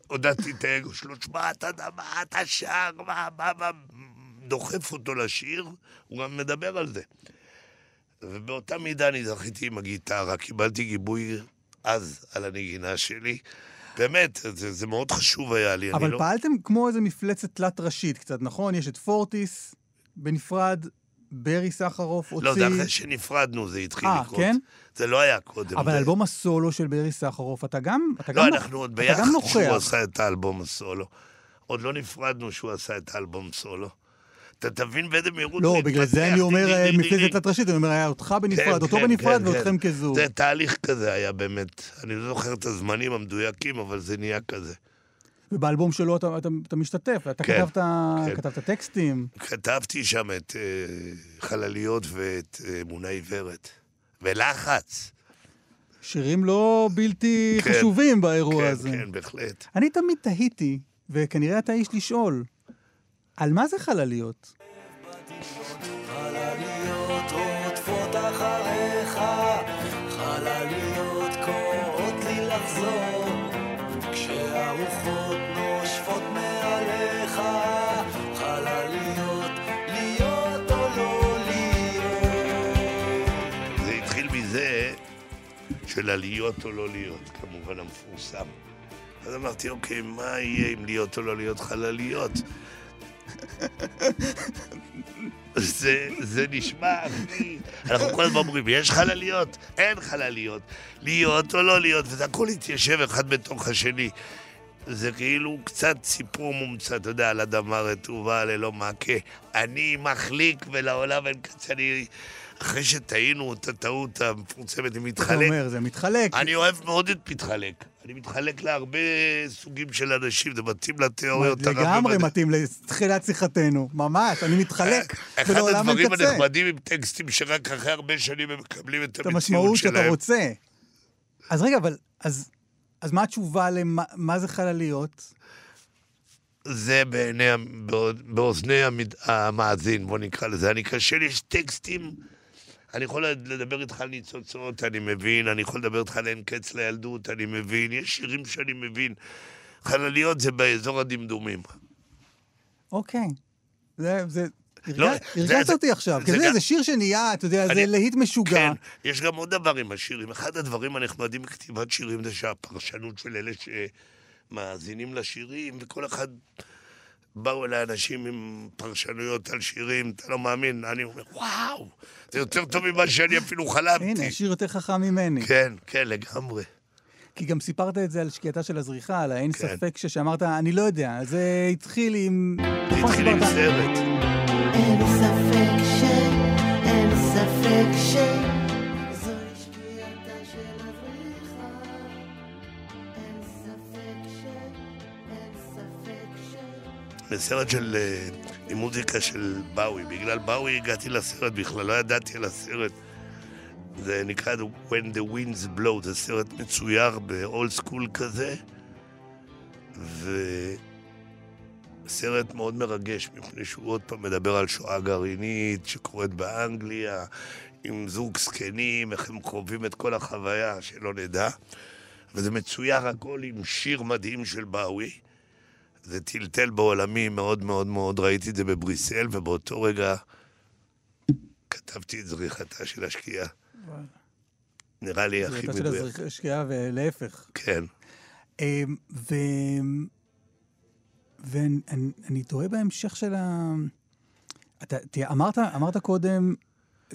הודעתי את האגו שלו, שמע, אתה דמה, אתה שר, מה, מה, מה, דוחף אותו לשיר, הוא גם מדבר על זה. ובאותה מידה אני זכיתי עם הגיטרה, קיבלתי גיבוי אז על הנגינה שלי, באמת, זה, זה מאוד חשוב היה לי. אבל פעלתם לא... כמו איזה מפלצת תלת ראשית קצת, נכון? יש את פורטיס, בנפרד, ברי סחרוף, הוציא... לא, זה אחרי שנפרדנו, זה התחיל 아, לקרות. כן? זה לא היה קודם. אבל זה... אלבום הסולו של ברי סחרוף, אתה גם... אתה לא, גם אנחנו נוכ... עוד ביחד שהוא עשה את האלבום הסולו. עוד לא נפרדנו שהוא עשה את האלבום סולו. אתה תבין באיזה מהירות... לא, בגלל זה אני אומר מפלצת תלת ראשית, אני אומר, היה אותך בנפרד, אותו בנפרד ואותכם כזו. זה תהליך כזה היה באמת. אני לא זוכר את הזמנים המדויקים, אבל זה נהיה כזה. ובאלבום שלו אתה משתתף, אתה כתבת טקסטים. כתבתי שם את חלליות ואת אמונה עיוורת. ולחץ. שירים לא בלתי חשובים באירוע הזה. כן, כן, בהחלט. אני תמיד תהיתי, וכנראה אתה איש לשאול, על מה זה חלליות? חלליות עוטפות אחריך, חלליות קוראות לי לחזור, כשהרוחות נושפות מעליך, חלליות להיות או לא להיות. זה התחיל מזה של הלהיות או לא להיות, כמובן המפורסם. אז אמרתי, אוקיי, מה יהיה אם להיות או לא להיות חלליות? זה, זה נשמע, אנחנו כל הזמן אומרים, יש חלליות? אין חלליות. להיות או לא להיות, וזה הכל התיישב אחד בתוך השני. זה כאילו קצת סיפור מומצא, אתה יודע, על אדמה רטובה, ללא מכה. אני מחליק ולעולם אין קצה, אני... אחרי שטעינו את הטעות המפורצמת, אני מתחלק. אתה אומר, זה מתחלק. אני אוהב מאוד את מתחלק. אני מתחלק להרבה סוגים של אנשים, זה מתאים לתיאוריות. לגמרי מתאים לתחילת שיחתנו, ממש, אני מתחלק. אחד הדברים הנחמדים עם טקסטים שרק אחרי הרבה שנים הם מקבלים את המציאות שלהם. את המשמעות שאתה רוצה. אז רגע, אבל, אז מה התשובה למה זה חלליות? זה באוזני המאזין, בוא נקרא לזה. אני קשה לי, יש טקסטים... אני יכול לדבר איתך על ניצוצות, אני מבין, אני יכול לדבר איתך על אין קץ לילדות, אני מבין, יש שירים שאני מבין. חלליות זה באזור הדמדומים. אוקיי. זה, זה, הרגעת אותי עכשיו. כזה, זה שיר שנהיה, אתה יודע, זה להיט משוגע. כן, יש גם עוד דבר עם השירים. אחד הדברים הנחמדים בכתיבת שירים זה שהפרשנות של אלה שמאזינים לשירים, וכל אחד... באו אליי אנשים עם פרשנויות על שירים, אתה לא מאמין, אני אומר, וואו, זה יותר טוב ממה שאני אפילו חלמתי. הנה, השיר יותר חכם ממני. כן, כן, לגמרי. כי גם סיפרת את זה על שקיעתה של הזריחה, על האין ספק ששאמרת, אני לא יודע, זה התחיל עם... התחיל עם סרט. אין ספק ש... אין ספק ש... זו שקיעתה של הזריחה. אין ספק ש... אין ספק ש... בסרט של, עם מוזיקה של באוי. בגלל באוי הגעתי לסרט בכלל, לא ידעתי על הסרט. זה נקרא When the Winds Blow, זה סרט מצויר באולד סקול כזה, וסרט מאוד מרגש, מפני שהוא עוד פעם מדבר על שואה גרעינית שקורית באנגליה, עם זוג זקנים, איך הם חווים את כל החוויה, שלא נדע. וזה מצויר הכל עם שיר מדהים של באווי. זה טלטל בעולמי מאוד מאוד מאוד, ראיתי את זה בבריסל, ובאותו רגע כתבתי את זריחתה של השקיעה. נראה לי הכי מדויק. זריחתה של השקיעה ולהפך. כן. ואני תוהה בהמשך של ה... אמרת קודם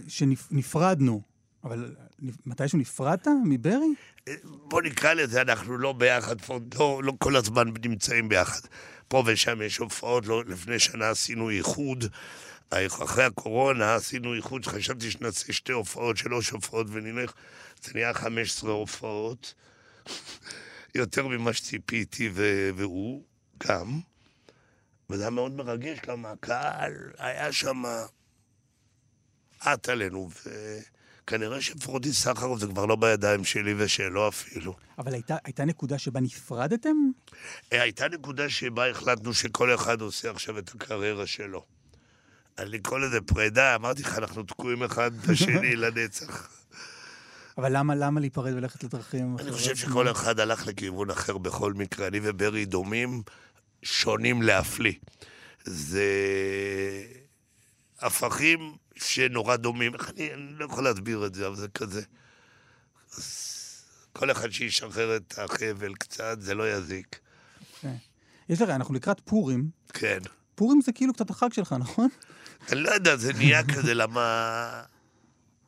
שנפרדנו, אבל מתישהו נפרדת מברי? בוא נקרא לזה, אנחנו לא ביחד, לא, לא כל הזמן נמצאים ביחד. פה ושם יש הופעות, לא, לפני שנה עשינו ייחוד, אחרי הקורונה עשינו ייחוד, חשבתי שנעשה שתי הופעות, שלוש הופעות, ונלך, זה נהיה חמש עשרה הופעות, יותר ממה שציפיתי, ו- והוא גם, וזה היה מאוד מרגש, למה הקהל היה שם עט עלינו, ו... כנראה שפורטי סחרוב זה כבר לא בידיים שלי ושלו אפילו. אבל הייתה, הייתה נקודה שבה נפרדתם? הייתה נקודה שבה החלטנו שכל אחד עושה עכשיו את הקריירה שלו. אני כל איזה פרידה, אמרתי לך, אנחנו תקועים אחד בשני לנצח. אבל למה, למה להיפרד ולכת לדרכים? אני חושב שכל אחד הלך לכיוון אחר בכל מקרה. אני וברי דומים שונים להפליא. זה... הפכים שנורא דומים, אני, אני לא יכול להסביר את זה, אבל זה כזה. כל אחד שישחרר את החבל קצת, זה לא יזיק. Okay. יש לראה, אנחנו לקראת פורים. כן. פורים זה כאילו קצת החג שלך, נכון? אני לא יודע, זה נהיה כזה, למה...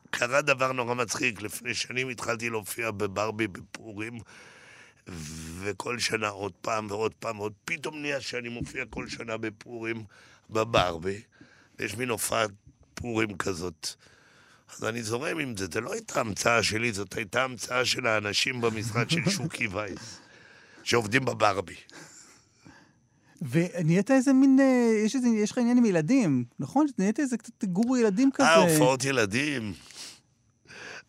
קרה דבר נורא מצחיק, לפני שנים התחלתי להופיע בברבי בפורים, וכל שנה עוד פעם ועוד פעם, עוד פתאום נהיה שאני מופיע כל שנה בפורים בברבי, יש מין הופעת פורים כזאת. אז אני זורם עם זה. זה לא הייתה המצאה שלי, זאת הייתה המצאה של האנשים במשרד של שוקי וייס, שעובדים בברבי. ונהיית איזה מין, יש, איזה, יש לך עניין עם ילדים, נכון? נהיית איזה קצת גורו ילדים כזה. אה, הופעות ילדים.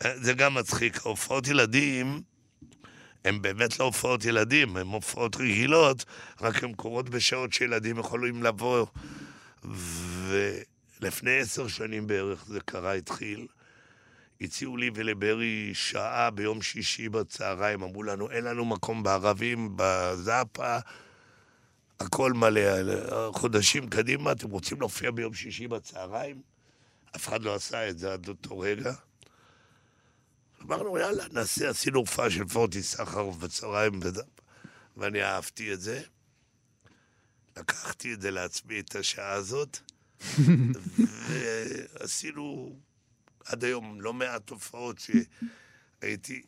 זה גם מצחיק. הופעות ילדים, הם באמת לא הופעות ילדים, הם הופעות רגילות, רק הם קורות בשעות שילדים יכולים לבוא... ולפני עשר שנים בערך זה קרה, התחיל, הציעו לי ולברי שעה ביום שישי בצהריים, אמרו לנו, אין לנו מקום בערבים, בזאפה, הכל מלא, חודשים קדימה, אתם רוצים להופיע ביום שישי בצהריים? אף אחד לא עשה את זה עד אותו רגע. אמרנו, יאללה, נעשה, עשינו הופעה של פורטי סחרוף בצהריים, בזאפה, ואני אהבתי את זה. לקחתי את זה לעצמי את השעה הזאת, ועשינו עד היום לא מעט תופעות שהייתי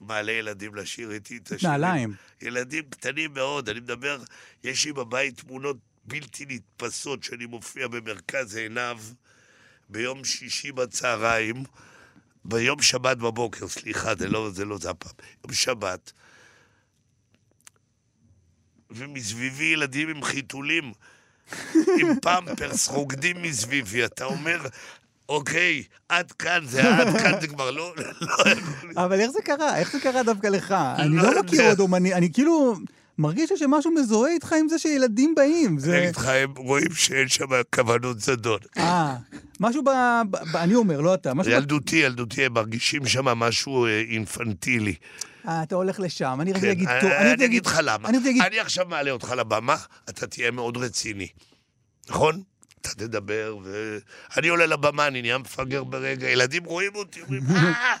מעלה ילדים לשיר איתי את השיר. נעליים. ילדים קטנים מאוד, אני מדבר, יש לי בבית תמונות בלתי נתפסות שאני מופיע במרכז עיניו ביום שישי בצהריים, ביום שבת בבוקר, סליחה, זה לא זה, לא זה הפעם, יום שבת. ומסביבי ילדים עם חיתולים, עם פאמפרס, רוקדים מסביבי. אתה אומר, אוקיי, עד כאן זה, עד כאן זה כבר לא... אבל איך זה קרה? איך זה קרה דווקא לך? אני לא מכיר עוד אומני, אני כאילו מרגיש שמשהו מזוהה איתך עם זה שילדים באים. הם רואים שאין שם כוונות זדון. אה, משהו ב... אני אומר, לא אתה. ילדותי, ילדותי, הם מרגישים שם משהו אינפנטילי. אתה הולך לשם, אני רק אגיד... אני אגיד לך למה. אני עכשיו מעלה אותך לבמה, אתה תהיה מאוד רציני. נכון? אתה תדבר, ואני עולה לבמה, אני נהיה מפגר ברגע, ילדים רואים אותי, אומרים, אה,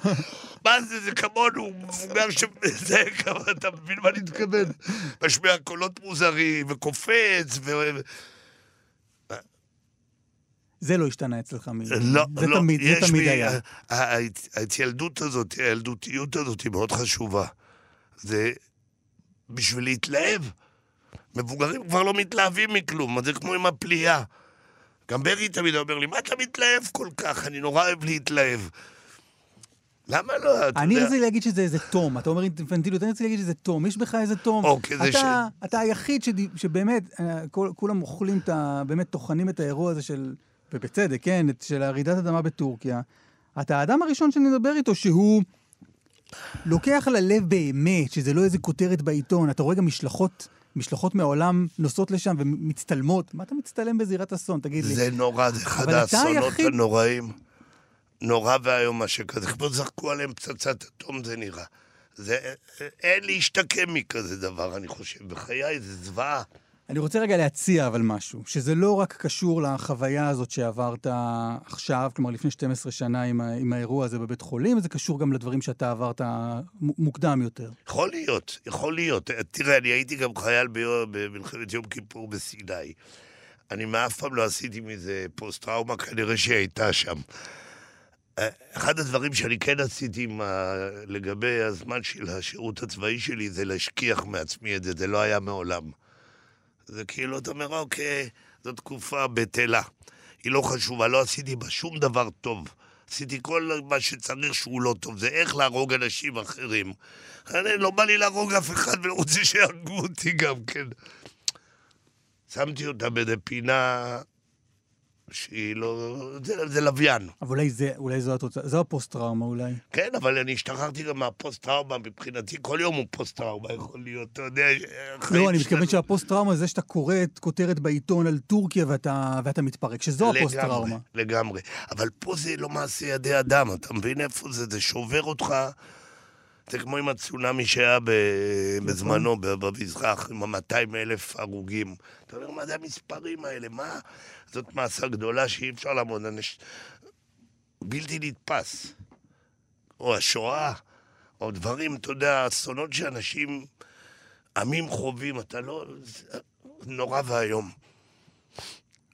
מה זה, זה כמונו, מבוגר שזה כמה, אתה מבין מה נתכוון? משמיע קולות מוזרים, וקופץ, ו... זה לא השתנה אצלך מילה. לא, זה לא, תמיד, זה תמיד היה. ההתילדות הזאת, ההילדותיות הזאת היא מאוד חשובה. זה בשביל להתלהב. מבוגרים כבר לא מתלהבים מכלום, זה כמו עם הפליאה. גם ברי תמיד אומר לי, מה אתה מתלהב כל כך? אני נורא אוהב להתלהב. למה לא? אני רוצה להגיד שזה איזה תום. אתה אומר אינפנטיליות, אני רוצה להגיד שזה תום. יש בך איזה תום. אתה היחיד שבאמת, כולם אוכלים, באמת טוחנים את האירוע הזה של... ובצדק, כן, של הרעידת אדמה בטורקיה, אתה האדם הראשון שנדבר איתו, שהוא לוקח ללב באמת, שזה לא איזה כותרת בעיתון, אתה רואה גם משלחות, משלחות מהעולם נוסעות לשם ומצטלמות, מה אתה מצטלם בזירת אסון, תגיד לי. זה נורא, זה אחד האסונות הנוראים, נורא והיום מה שכזה, כמו זרקו עליהם פצצת אטום, זה נראה. זה, אין להשתקם מכזה דבר, אני חושב, בחיי זה זוועה. אני רוצה רגע להציע אבל משהו, שזה לא רק קשור לחוויה הזאת שעברת עכשיו, כלומר לפני שתים עשרה שנה עם, עם האירוע הזה בבית חולים, זה קשור גם לדברים שאתה עברת מוקדם יותר. יכול להיות, יכול להיות. תראה, אני הייתי גם חייל במלחמת יום כיפור בסיני. אני מאף פעם לא עשיתי מזה פוסט-טראומה, כנראה שהייתה שם. אחד הדברים שאני כן עשיתי מה, לגבי הזמן של השירות הצבאי שלי, זה להשכיח מעצמי את זה, זה לא היה מעולם. זה כאילו, אתה אומר, אוקיי, זו תקופה בטלה. היא לא חשובה, לא עשיתי בה שום דבר טוב. עשיתי כל מה שצריך שהוא לא טוב, זה איך להרוג אנשים אחרים. אני לא בא לי להרוג אף אחד ולא רוצה שירגו אותי גם כן. שמתי אותה באיזה פינה שהיא לא... זה, זה לוויין. אבל אולי, זה, אולי זו התוצאה, זו הפוסט-טראומה אולי. כן, אבל אני השתחררתי גם מהפוסט-טראומה, מבחינתי כל יום הוא פוסט-טראומה, יכול להיות, אתה יודע... לא, אני מתכוון שהפוסט-טראומה זה שאתה קורא את כותרת בעיתון על טורקיה ואתה, ואתה מתפרק, שזו הפוסט-טראומה. לגמרי, אבל פה זה לא מעשה ידי אדם, אתה מבין איפה זה, זה שובר אותך, זה כמו עם הצונאמי שהיה בזמנו, במזרח, עם מאתיים אלף הרוגים. אתה אומר, מה זה המספרים האלה? מה? זאת מעשה גדולה שאי אפשר לעמוד. בלתי נתפס. או השואה, או דברים, אתה יודע, אסונות שאנשים, עמים חווים, אתה לא... נורא והיום.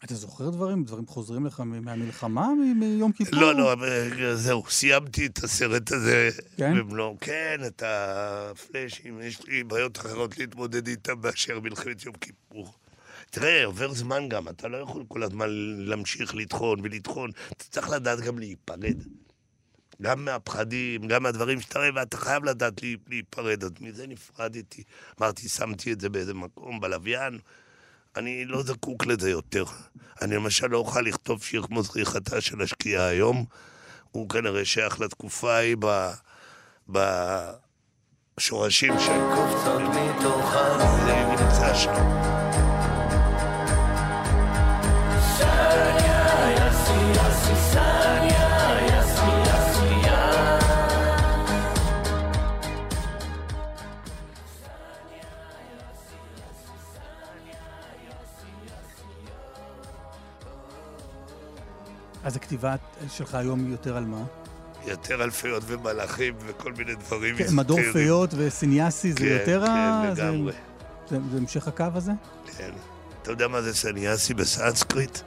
אתה זוכר דברים? דברים חוזרים לך מהמלחמה, מיום כיפור? לא, לא, זהו, סיימתי את הסרט הזה. כן? במלוא, כן, את הפלאשים, יש לי בעיות אחרות להתמודד איתם באשר מלחמת יום כיפור. תראה, עובר זמן גם, אתה לא יכול כל הזמן להמשיך לטחון ולטחון, אתה צריך לדעת גם להיפרד. גם מהפחדים, גם מהדברים שאתה רואה, ואתה חייב לדעת להיפרד, אז מזה נפרדתי. אמרתי, שמתי את זה באיזה מקום, בלוויין, אני לא זקוק לזה יותר. אני למשל לא אוכל לכתוב שיר כמו זריחתה של השקיעה היום. הוא כנראה שייך לתקופה היא בשורשים של קופצות מתוך זה נמצא שם. אז הכתיבה שלך היום יותר על מה? יותר על פיות ומלאכים וכל מיני דברים. כן, מדור פיות וסניאסי זה יותר... כן, כן, לגמרי. זה המשך הקו הזה? כן. אתה יודע מה זה סניאסי בסנסקריט?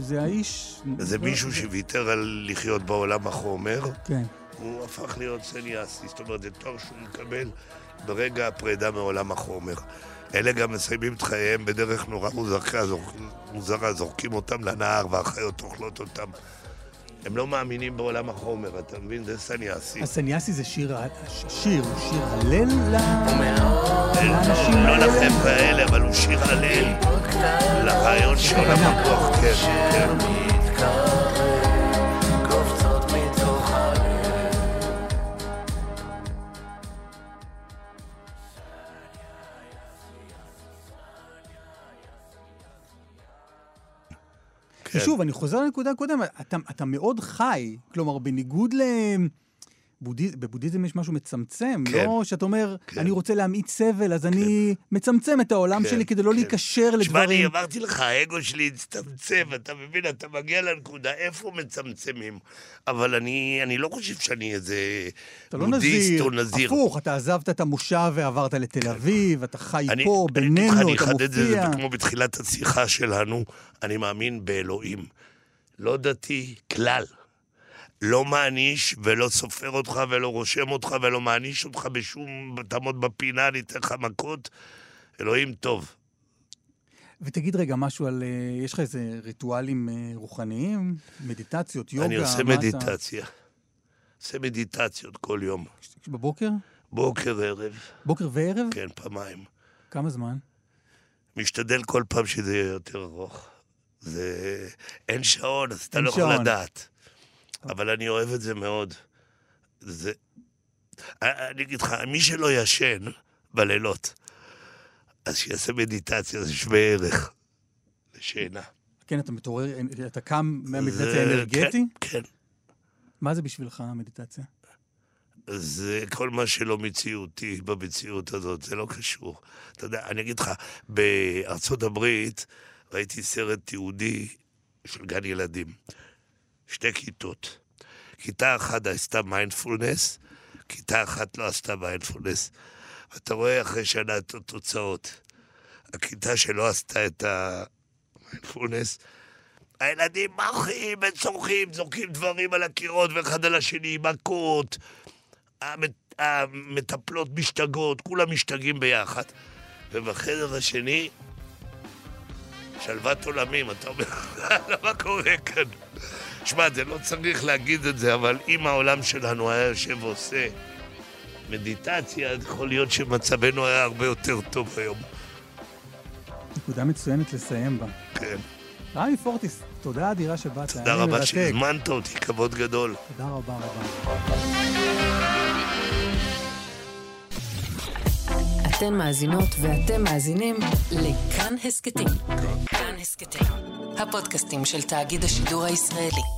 זה האיש... זה מישהו שוויתר על לחיות בעולם החומר. כן. הוא הפך להיות סניאסי, זאת אומרת, זה תואר שהוא מקבל ברגע הפרידה מעולם החומר. אלה גם מסיימים את חייהם בדרך נורא מוזרה, זורקים אותם לנהר והחיות אוכלות אותם. הם לא מאמינים בעולם החומר, אתה מבין? זה סניאסי. הסניאסי זה שיר, שיר, הוא שיר הלל לאנשים האלה? לא לכם כאלה, אבל הוא שיר הלל לרעיון שעולם הכוח, כן, כן. שוב, אני חוזר לנקודה קודם, אתה, אתה מאוד חי, כלומר, בניגוד לבודהיזם, בבודהיזם יש משהו מצמצם, כן. לא שאתה אומר, כן. אני רוצה להמעיט סבל, אז כן. אני מצמצם את העולם כן. שלי כדי לא כן. להיקשר לדברים. שמה, אני אמרתי לך, האגו שלי הצטמצם, אתה מבין, אתה מגיע לנקודה, איפה מצמצמים? אבל אני, אני לא חושב שאני איזה בודהיסט או נזיר. הפוך, אתה עזבת את המושב ועברת לתל אביב, אתה חי אני, פה, אני, בינינו, אני אתה מופיע. זה, זה כמו בתחילת השיחה שלנו, אני מאמין באלוהים. לא דתי כלל. לא מעניש ולא סופר אותך ולא רושם אותך ולא מעניש אותך בשום תמות בפינה, ניתן לך מכות. אלוהים טוב. ותגיד רגע משהו על, יש לך איזה ריטואלים רוחניים? מדיטציות, יוגה? אני עושה מדיטציה. עושה מדיטציות כל יום. בבוקר? בוקר וערב. בוקר וערב? כן, פעמיים. כמה זמן? משתדל כל פעם שזה יהיה יותר ארוך. זה... אין שעון, אז אתה לא יכול לדעת. אבל אני אוהב את זה מאוד. זה... אני אגיד לך, מי שלא ישן בלילות, אז שיעשה מדיטציה, זה שווה ערך לשינה. כן, אתה מתעורר, אתה קם מהמדיטציה האנרגטי? כן, כן. מה זה בשבילך המדיטציה? זה כל מה שלא מציאותי במציאות הזאת, זה לא קשור. אתה יודע, אני אגיד לך, בארצות הברית ראיתי סרט תיעודי של גן ילדים. שתי כיתות. כיתה אחת עשתה מיינדפולנס, כיתה אחת לא עשתה מיינדפולנס. אתה רואה אחרי שנה את התוצאות. הכיתה שלא עשתה את המיינדפולנס, הילדים מרחים וצורכים, זורקים דברים על הקירות ואחד על השני, מכות, המטפלות משתגעות, כולם משתגעים ביחד. ובחדר השני, שלוות עולמים, אתה אומר, למה קורה כאן? שמע, זה לא צריך להגיד את זה, אבל אם העולם שלנו היה יושב ועושה מדיטציה, יכול להיות שמצבנו היה הרבה יותר טוב היום. נקודה מצוינת לסיים בה. כן. רמי פורטיס, תודה אדירה שבאת. תודה רבה שהזמנת אותי, כבוד גדול. תודה רבה רבה. אתן מאזינות ואתם מאזינים לכאן הסקטים. כאן הסקטים. הפודקאסטים של תאגיד השידור הישראלי.